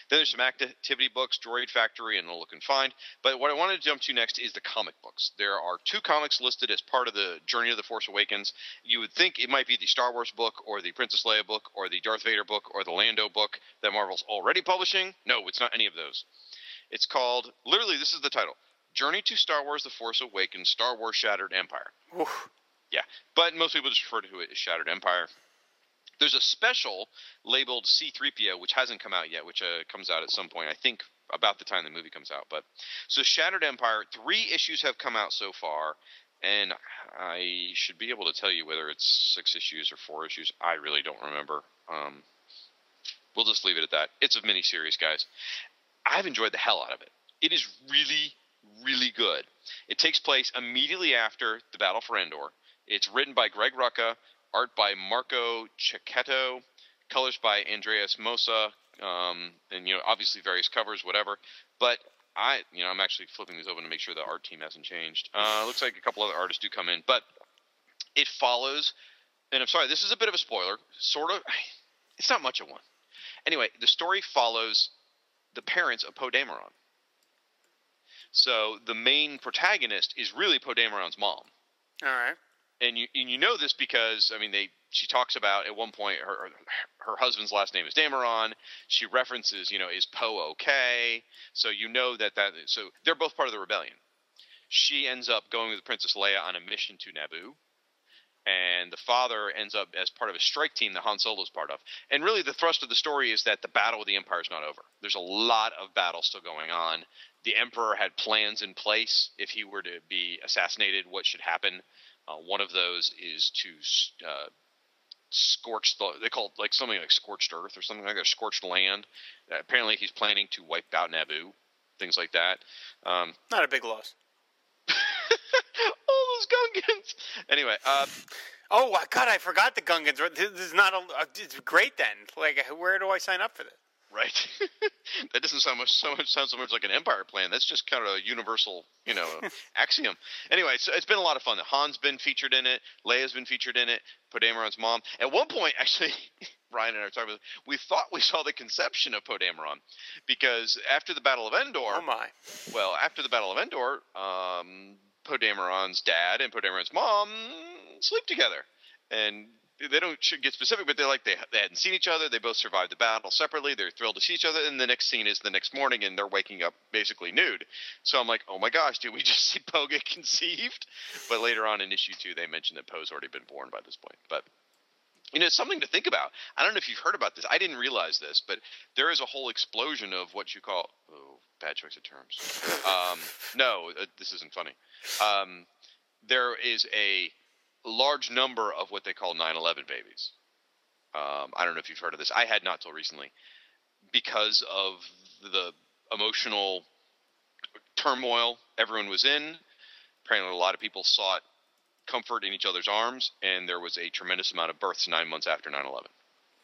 Then there's some activity books, Droid Factory, and Look and Find. But what I wanted to jump to next is the comic books. There are two comics listed as part of the Journey of the Force Awakens. You would think it might be the Star Wars book or the Princess Leia book or the Darth Vader book or the Lando book that Marvel's already publishing. No, it's not any of those. It's called, literally, this is the title, Journey to Star Wars, The Force Awakens, Star Wars Shattered Empire. Oof. Yeah, but most people just refer to it as Shattered Empire. There's a special labeled C three P O, which hasn't come out yet, which uh, comes out at some point, I think about the time the movie comes out. But so Shattered Empire, three issues have come out so far, and I should be able to tell you whether it's six issues or four issues. I really don't remember. Um, we'll just leave it at that. It's a miniseries, guys. I've enjoyed the hell out of it. It is really, really good. It takes place immediately after the Battle for Endor. It's written by Greg Rucka, art by Marco Cecchetto, colors by Andreas Mossa, um, and you know obviously various covers, whatever. But I, you know, I'm actually flipping these open to make sure the art team hasn't changed. Uh, looks like a couple other artists do come in, but it follows, and I'm sorry, this is a bit of a spoiler, sort of. It's not much of one. Anyway, the story follows the parents of Poe Dameron. So the main protagonist is really Poe Dameron's mom. All right. And you and you know this because, I mean, they she talks about at one point her her husband's last name is Dameron. She references, you know, is Poe okay? So you know that that – so they're both part of the rebellion. She ends up going with Princess Leia on a mission to Naboo. And the father ends up as part of a strike team that Han Solo's part of. And really the thrust of the story is that the battle with the Empire is not over. There's a lot of battle still going on. The Emperor had plans in place if he were to be assassinated, what should happen. Uh, one of those is to uh, scorch the – they call it like something like scorched earth or something like that, scorched land. Uh, apparently he's planning to wipe out Naboo, things like that. Um, not a big loss. Gungans. Anyway, uh, oh my God, I forgot the Gungans. This is not a. It's great then. Like, where do I sign up for this? Right. That doesn't sound much. So much sounds so much like an Empire plan. That's just kind of a universal, you know, axiom. Anyway, so it's been a lot of fun. Han's been featured in it. Leia's been featured in it. Poe Dameron's mom. At one point, actually, Ryan and I were talking about this, we thought we saw the conception of Poe Dameron because after the Battle of Endor. Oh my. Well, after the Battle of Endor, um. Poe Dameron's dad and Poe Dameron's mom sleep together, and they don't get specific, but they're like they they hadn't seen each other. They both survived the battle separately. They're thrilled to see each other, and the next scene is the next morning, and they're waking up basically nude. So I'm like, oh my gosh, did we just see Poe get conceived? But later on in issue two, they mentioned that Poe's already been born by this point. But you know, it's something to think about. I don't know if you've heard about this. I didn't realize this, but there is a whole explosion of what you call oh, bad choice of terms. Um, no, uh, this isn't funny. Um, there is a large number of what they call nine eleven babies. Um, I don't know if you've heard of this. I had not till recently because of the emotional turmoil everyone was in. Apparently, a lot of people sought comfort in each other's arms, and there was a tremendous amount of births nine months after nine eleven.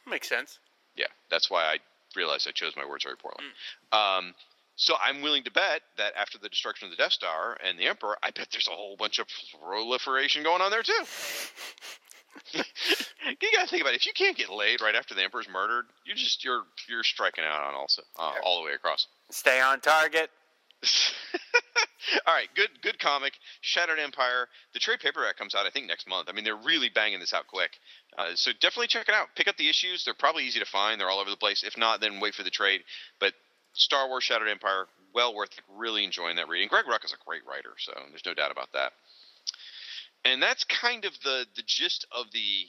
Makes sense. Yeah, that's why I realized I chose my words very poorly. Mm. Um, so I'm willing to bet that after the destruction of the Death Star and the Emperor, I bet there's a whole bunch of proliferation going on there too. You gotta think about it. If you can't get laid right after the Emperor's murdered, you just you're you're striking out on also uh, all the way across. Stay on target. All right, good good comic, Shattered Empire. The trade paperback comes out, I think, next month. I mean, they're really banging this out quick. Uh, so definitely check it out. Pick up the issues. They're probably easy to find. They're all over the place. If not, then wait for the trade. But Star Wars Shattered Empire, well worth it. Really enjoying that reading. Greg Ruck is a great writer, so there's no doubt about that. And that's kind of the, the gist of the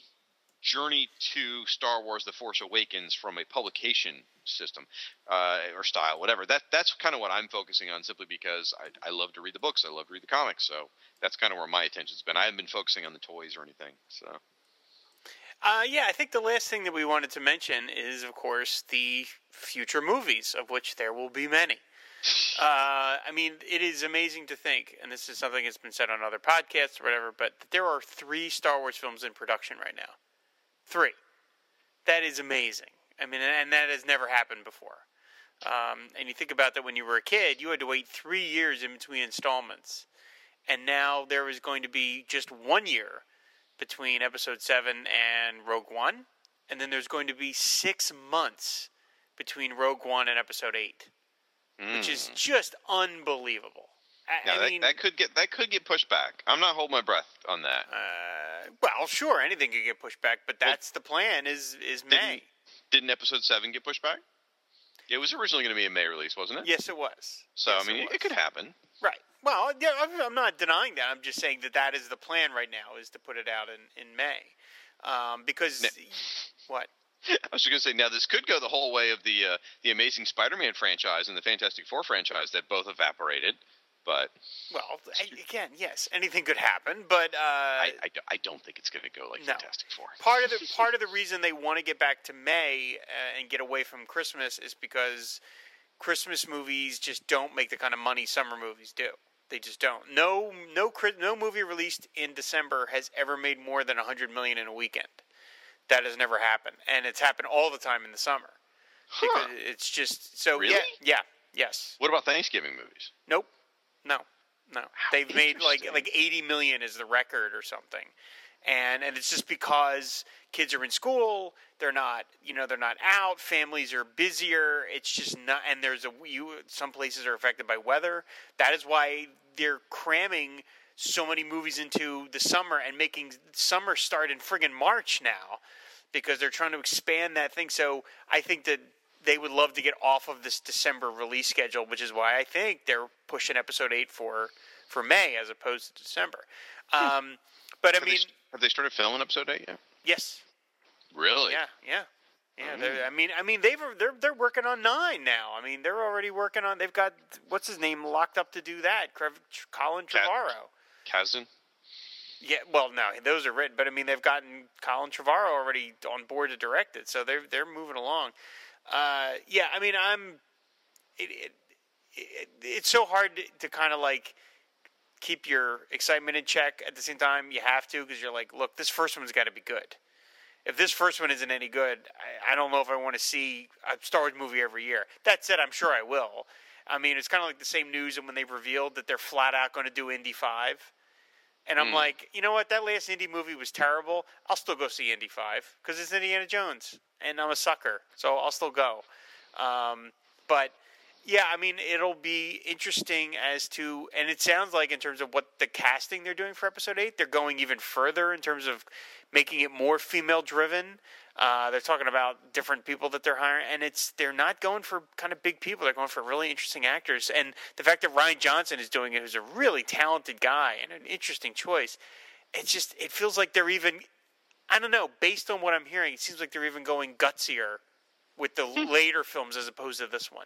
journey to Star Wars The Force Awakens from a publication system uh, or style, whatever. That That's kind of what I'm focusing on simply because I, I love to read the books. I love to read the comics. So that's kind of where my attention's been. I haven't been focusing on the toys or anything. So, uh, yeah, I think the last thing that we wanted to mention is, of course, the future movies, of which there will be many. Uh, I mean, it is amazing to think, and this is something that's been said on other podcasts or whatever, but there are three Star Wars films in production right now. Three. That is amazing. I mean, and that has never happened before. Um, and you think about that when you were a kid, you had to wait three years in between installments. And now there is going to be just one year between Episode seven and Rogue One. And then there's going to be six months between Rogue One and Episode eight. Mm. Which is just unbelievable. I, now, I that, mean, that could get that could get pushed back. I'm not holding my breath on that. Uh, well, sure, anything could get pushed back, but that's well, the plan is, is May. Didn't Episode seven get pushed back? It was originally going to be a May release, wasn't it? Yes, it was. So, yes, I mean, it, it could happen. Right. Well, yeah, I'm not denying that. I'm just saying that that is the plan right now, is to put it out in, in May. Um, because, now, what? I was just going to say, now this could go the whole way of the, uh, the Amazing Spider-Man franchise and the Fantastic Four franchise that both evaporated. But well, again, yes, anything could happen, but uh, I, I, I don't think it's going to go like no. Fantastic Four. Part of the part of the reason they want to get back to May uh, and get away from Christmas is because Christmas movies just don't make the kind of money summer movies do. They just don't. No, no, no movie released in December has ever made more than a hundred million in a weekend. That has never happened, and it's happened all the time in the summer. Huh. Because it's just so. Really? Yeah, yeah. Yes. What about Thanksgiving movies? Nope. No, no. They've made like like eighty million is the record or something. And and it's just because kids are in school, they're not, you know, they're not out, families are busier, it's just not, and there's a, you, some places are affected by weather. That is why they're cramming so many movies into the summer and making summer start in friggin' March now, because they're trying to expand that thing. So I think that they would love to get off of this December release schedule, which is why I think they're pushing episode eight for, for May as opposed to December. Um, hmm. But I have mean, they, have they started filming episode eight yet? Yes. Really? Yeah, yeah, yeah. Mm-hmm. I mean, I mean, they've they're they're working on nine now. I mean, they're already working on. They've got what's his name locked up to do that. Colin Trevorrow. Kazan. Yeah. Well, no, those are written, but I mean, they've gotten Colin Trevorrow already on board to direct it, so they're they're moving along. Uh, yeah. I mean, I'm. It, it, it it's so hard to, to kind of like keep your excitement in check at the same time. You have to, because you're like, look, this first one's got to be good. If this first one isn't any good, I, I don't know if I want to see a Star Wars movie every year. That said, I'm sure I will. I mean, it's kind of like the same news and when they revealed that they're flat out going to do Indy five. And I'm mm. like, you know what? That last Indy movie was terrible. I'll still go see Indy five because it's Indiana Jones. And I'm a sucker, so I'll still go. Um, but, yeah, I mean, it'll be interesting as to – and it sounds like in terms of what the casting they're doing for Episode eight, they're going even further in terms of – making it more female-driven. Uh, they're talking about different people that they're hiring, and it's they're not going for kind of big people. They're going for really interesting actors. And the fact that Rian Johnson is doing it, who's a really talented guy and an interesting choice, it's just it feels like they're even, I don't know, based on what I'm hearing, it seems like they're even going gutsier with the hmm. later films as opposed to this one,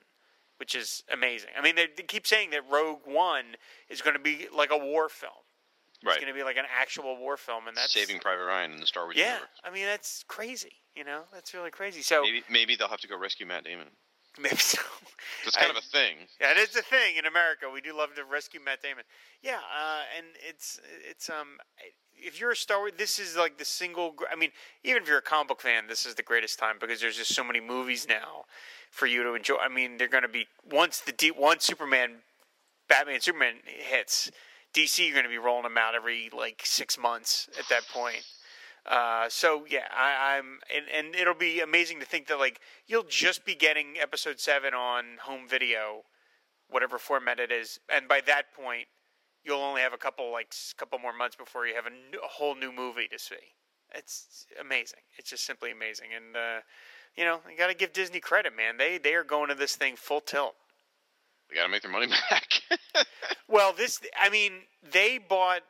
which is amazing. I mean, they, they keep saying that Rogue One is going to be like a war film. It's right. going to be like an actual war film, and that's Saving Private Ryan in the Star Wars yeah, universe. I mean, that's crazy. You know, that's really crazy. So maybe, maybe they'll have to go rescue Matt Damon. Maybe so. That's kind I, of a thing. Yeah, it is a thing in America. We do love to rescue Matt Damon. Yeah, uh, and it's it's um, if you're a Star Wars, this is like the single. I mean, even if you're a comic book fan, this is the greatest time because there's just so many movies now for you to enjoy. I mean, they're going to be once the deep once Superman, Batman, Superman hits. D C, you're going to be rolling them out every like six months at that point. Uh, so yeah, I, I'm, and, and it'll be amazing to think that like you'll just be getting episode seven on home video, whatever format it is, and by that point, you'll only have a couple like couple more months before you have a, new, a whole new movie to see. It's amazing. It's just simply amazing, and uh, you know, you got to give Disney credit, man. They they are going to this thing full tilt. They got to make their money back. Well, this, I mean, they bought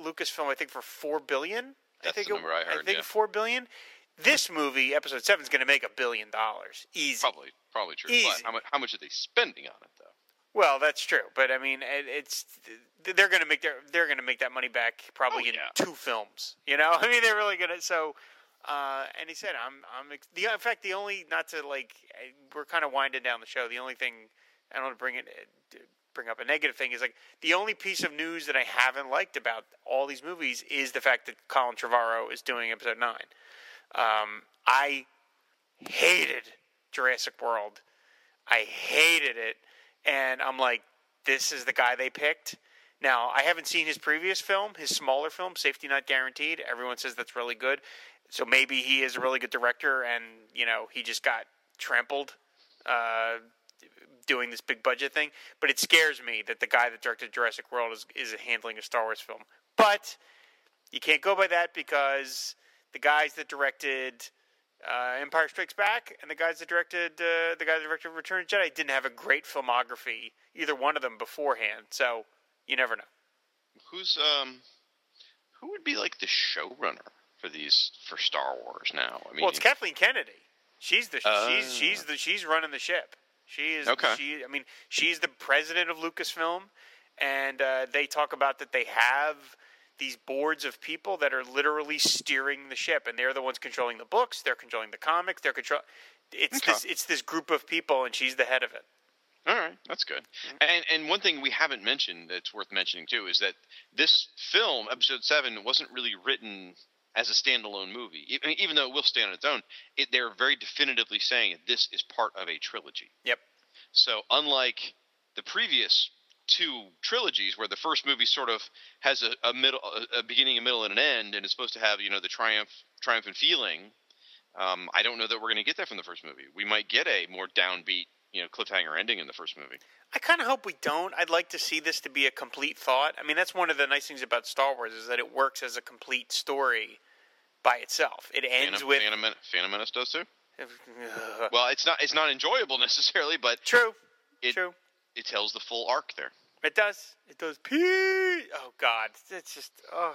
Lucasfilm, I think, for four billion dollars. That's I think the number it, I heard, I think yeah. four billion dollars. This movie, Episode seven, is going to make a billion dollars. Easy. Probably, probably true. Easy. But how much, how much are they spending on it, though? Well, that's true. But, I mean, it, it's they're going to make their they're going to make that money back probably oh, in yeah. two films. You know? I mean, they're really going to, so... Uh, and he said, I'm, I'm, ex- the, in fact, the only, not to, like, we're kind of winding down the show, the only thing, I don't want to bring it... it bring up a negative thing is like the only piece of news that I haven't liked about all these movies is the fact that Colin Trevorrow is doing episode nine. Um, I hated Jurassic World. I hated it. And I'm like, this is the guy they picked. Now I haven't seen his previous film, his smaller film, Safety Not Guaranteed. Everyone says that's really good. So maybe he is a really good director and you know, he just got trampled, uh, doing this big budget thing, but it scares me that the guy that directed Jurassic World is, is handling a Star Wars film. But you can't go by that because the guys that directed uh, Empire Strikes Back and the guys that directed uh, the guys that directed Return of the Jedi didn't have a great filmography, either one of them beforehand. So you never know. Who's um, who would be like the showrunner for these for Star Wars now? I mean, well, it's Kathleen Kennedy. She's the uh... she's she's the she's running the ship. She is. Okay. She, I mean, she's the president of Lucasfilm, and uh, they talk about that they have these boards of people that are literally steering the ship, and they're the ones controlling the books, they're controlling the comics, they're control. It's okay. this. It's this group of people, and she's the head of it. All right, that's good. And and one thing we haven't mentioned that's worth mentioning too is that this film, Episode Seven, wasn't really written as a standalone movie. I mean, even though it will stand on its own, it, they're very definitively saying this is part of a trilogy. Yep. So unlike the previous two trilogies, where the first movie sort of has a, a middle, a beginning, a middle, and an end, and it's supposed to have, you know, the triumph, triumphant feeling. Um, I don't know that we're going to get that from the first movie. We might get a more downbeat, you know, cliffhanger ending in the first movie. I kind of hope we don't. I'd like to see this to be a complete thought. I mean, that's one of the nice things about Star Wars, is that it works as a complete story by itself. It ends Phantom, with Phantom Menace, Phantom Menace does too. Well, it's not it's not enjoyable necessarily, but true. It, true. It tells the full arc there. It does. It does. Oh God, it's just oh.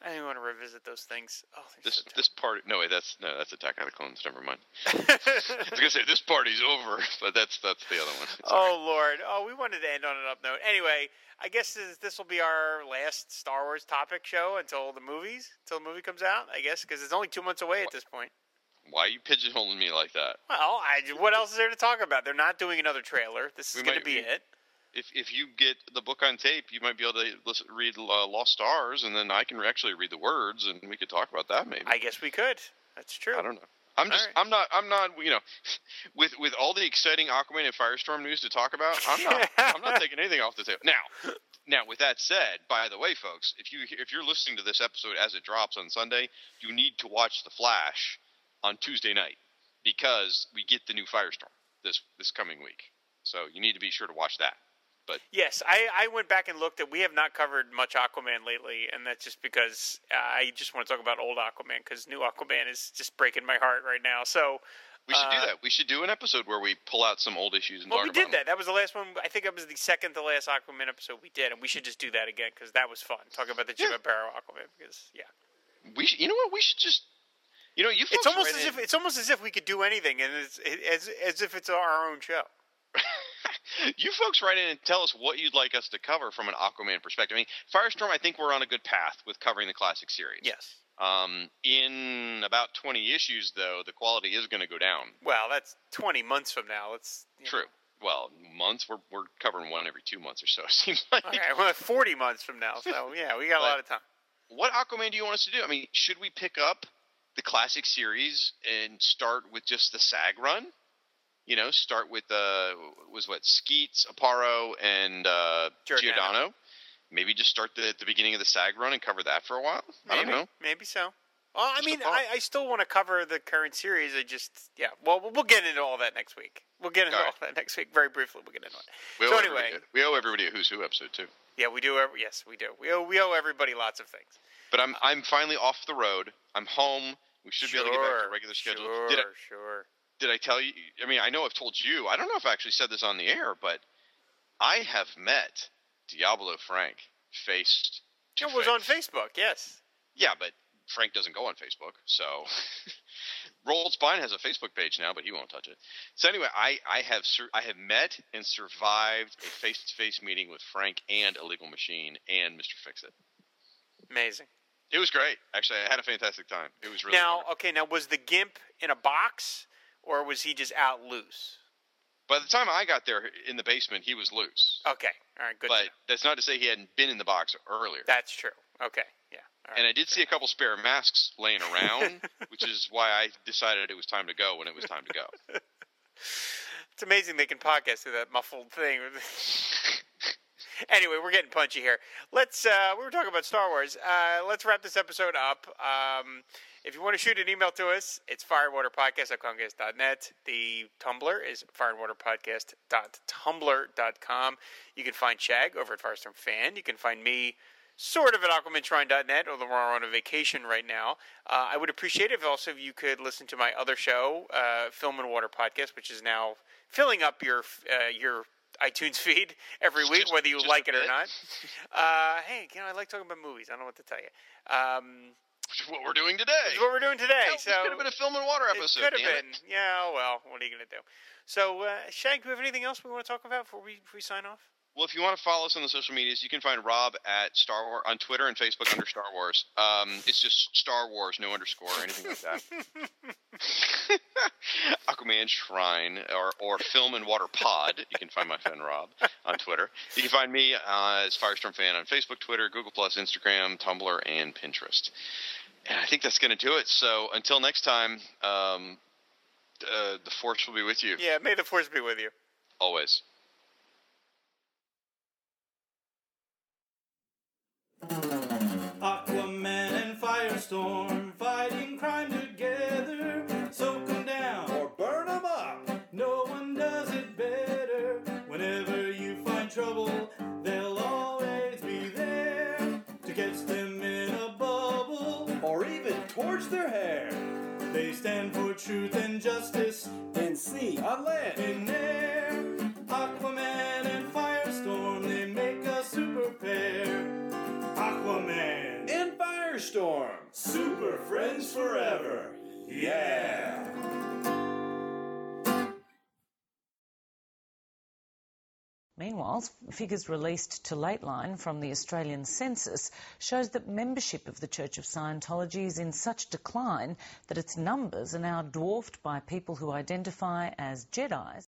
I didn't want to revisit those things. Oh, this so this part. No, wait, that's no, that's Attack of the Clones. Never mind. I was gonna say this party's over, but that's that's the other one. Sorry. Oh Lord. Oh, we wanted to end on an up note. Anyway, I guess this, this will be our last Star Wars topic show until the movies, until the movie comes out. I guess because it's only two months away at this point. Why are you pigeonholing me like that? Well, I, what else is there to talk about? They're not doing another trailer. This is going to be we, it. If if you get the book on tape, you might be able to listen, read uh, Lost Stars, and then I can actually read the words, and we could talk about that maybe. I guess we could. That's true. I don't know. I'm just. Right. I'm not. I'm not. You know, with with all the exciting Aquaman and Firestorm news to talk about, I'm not. I'm not taking anything off the table now. Now, with that said, by the way, folks, if you if you're listening to this episode as it drops on Sunday, you need to watch The Flash on Tuesday night, because we get the new Firestorm this this coming week. So you need to be sure to watch that. But yes, I, I went back and looked at, we have not covered much Aquaman lately, and that's just because uh, I just want to talk about old Aquaman, because new Aquaman is just breaking my heart right now. So we should uh, do that. We should do an episode where we pull out some old issues. And well, we did that. Them. That was the last one. I think it was the second to last Aquaman episode we did, and we should just do that again, because that was fun. Talk about the Jim yeah. Aparo Aquaman, because, yeah. we should, you know what? We should just... You know, you folks it's almost as in. if it's almost as if we could do anything, and it's, it, as as if it's our own show. You folks write in and tell us what you'd like us to cover from an Aquaman perspective. I mean, Firestorm, I think we're on a good path with covering the classic series. Yes. Um, in about twenty issues, though, the quality is going to go down. Well, that's twenty months from now. It's true. Know. Well, months. We're we're covering one every two months or so. It seems like. Okay, well, forty months from now. So yeah, we got but, a lot of time. What Aquaman do you want us to do? I mean, should we pick up the classic series and start with just the SAG run, you know, start with, uh, was what Skeets, Aparo, and, uh, Giordano. Giordano. Maybe just start the, at the beginning of the SAG run and cover that for a while. Maybe, I don't know. Maybe so. Well, just I mean, I, I still want to cover the current series. I just, yeah, well, we'll get into all that next week. We'll get into all, all right. that next week. Very briefly. We'll get into it. We so anyway, a, we owe everybody a Who's Who episode too. Yeah, we do. Yes, we do. We owe, we owe everybody lots of things, but I'm, uh, I'm finally off the road. I'm home. We should sure, be able to get back to a regular schedule. Sure, did I, sure. Did I tell you? I mean, I know I've told you. I don't know if I actually said this on the air, but I have met Diablo Frank face to face. It was on Facebook, yes. Yeah, but Frank doesn't go on Facebook, so Roald Spine has a Facebook page now, but he won't touch it. So anyway, I, I have sur- I have met and survived a face-to-face meeting with Frank and Illegal Machine and Mister Fix-It. Amazing. It was great. Actually, I had a fantastic time. It was really now wonderful. Okay. Now, was the Gimp in a box, or was he just out loose? By the time I got there in the basement, he was loose. Okay. All right. Good. But to know. That's not to say he hadn't been in the box earlier. That's true. Okay. Yeah. All right, and I did see a couple spare masks laying around, which is why I decided it was time to go when it was time to go. It's amazing they can podcast through that muffled thing. Anyway, we're getting punchy here. Let's. Uh, we were talking about Star Wars. Uh, let's wrap this episode up. Um, if you want to shoot an email to us, it's fire and water podcast at comcast dot net. The Tumblr is fire and water podcast dot tumblr dot com. You can find Shag over at Firestorm Fan. You can find me sort of at aquaman trine dot net, although we're on a vacation right now. Uh, I would appreciate it if also you could listen to my other show, uh, Film and Water Podcast, which is now filling up your uh, your. iTunes feed every week, just, whether you like it or not. Uh, hey, you know, I like talking about movies. I don't know what to tell you. Um, which is what we're doing today. Which is what we're doing today. No, so it could have been a Film and Water episode. It could have been. It. Yeah, well, what are you going to do? So, uh, Shag, do we have anything else we want to talk about before we, before we sign off? Well, if you want to follow us on the social medias, you can find Rob at Star Wars on Twitter and Facebook under Star Wars. Um, it's just Star Wars, no underscore, or anything like that. Aquaman Shrine or, or Film and Water Pod. You can find my friend Rob on Twitter. You can find me uh, as Firestorm Fan on Facebook, Twitter, Google Plus, Instagram, Tumblr, and Pinterest. And I think that's going to do it. So until next time, um, uh, the Force will be with you. Yeah, may the Force be with you. Always. Aquaman and Firestorm fighting crime together. Soak them down or burn them up. No one does it better. Whenever you find trouble, they'll always be there to catch them in a bubble or even torch their hair. They stand for truth and justice in sea, on land, in air. Aquaman and Firestorm, they make a super pair. Aquaman and Firestorm, super friends forever. Yeah! Meanwhile, figures released to Lateline from the Australian Census shows that membership of the Church of Scientology is in such decline that its numbers are now dwarfed by people who identify as Jedis.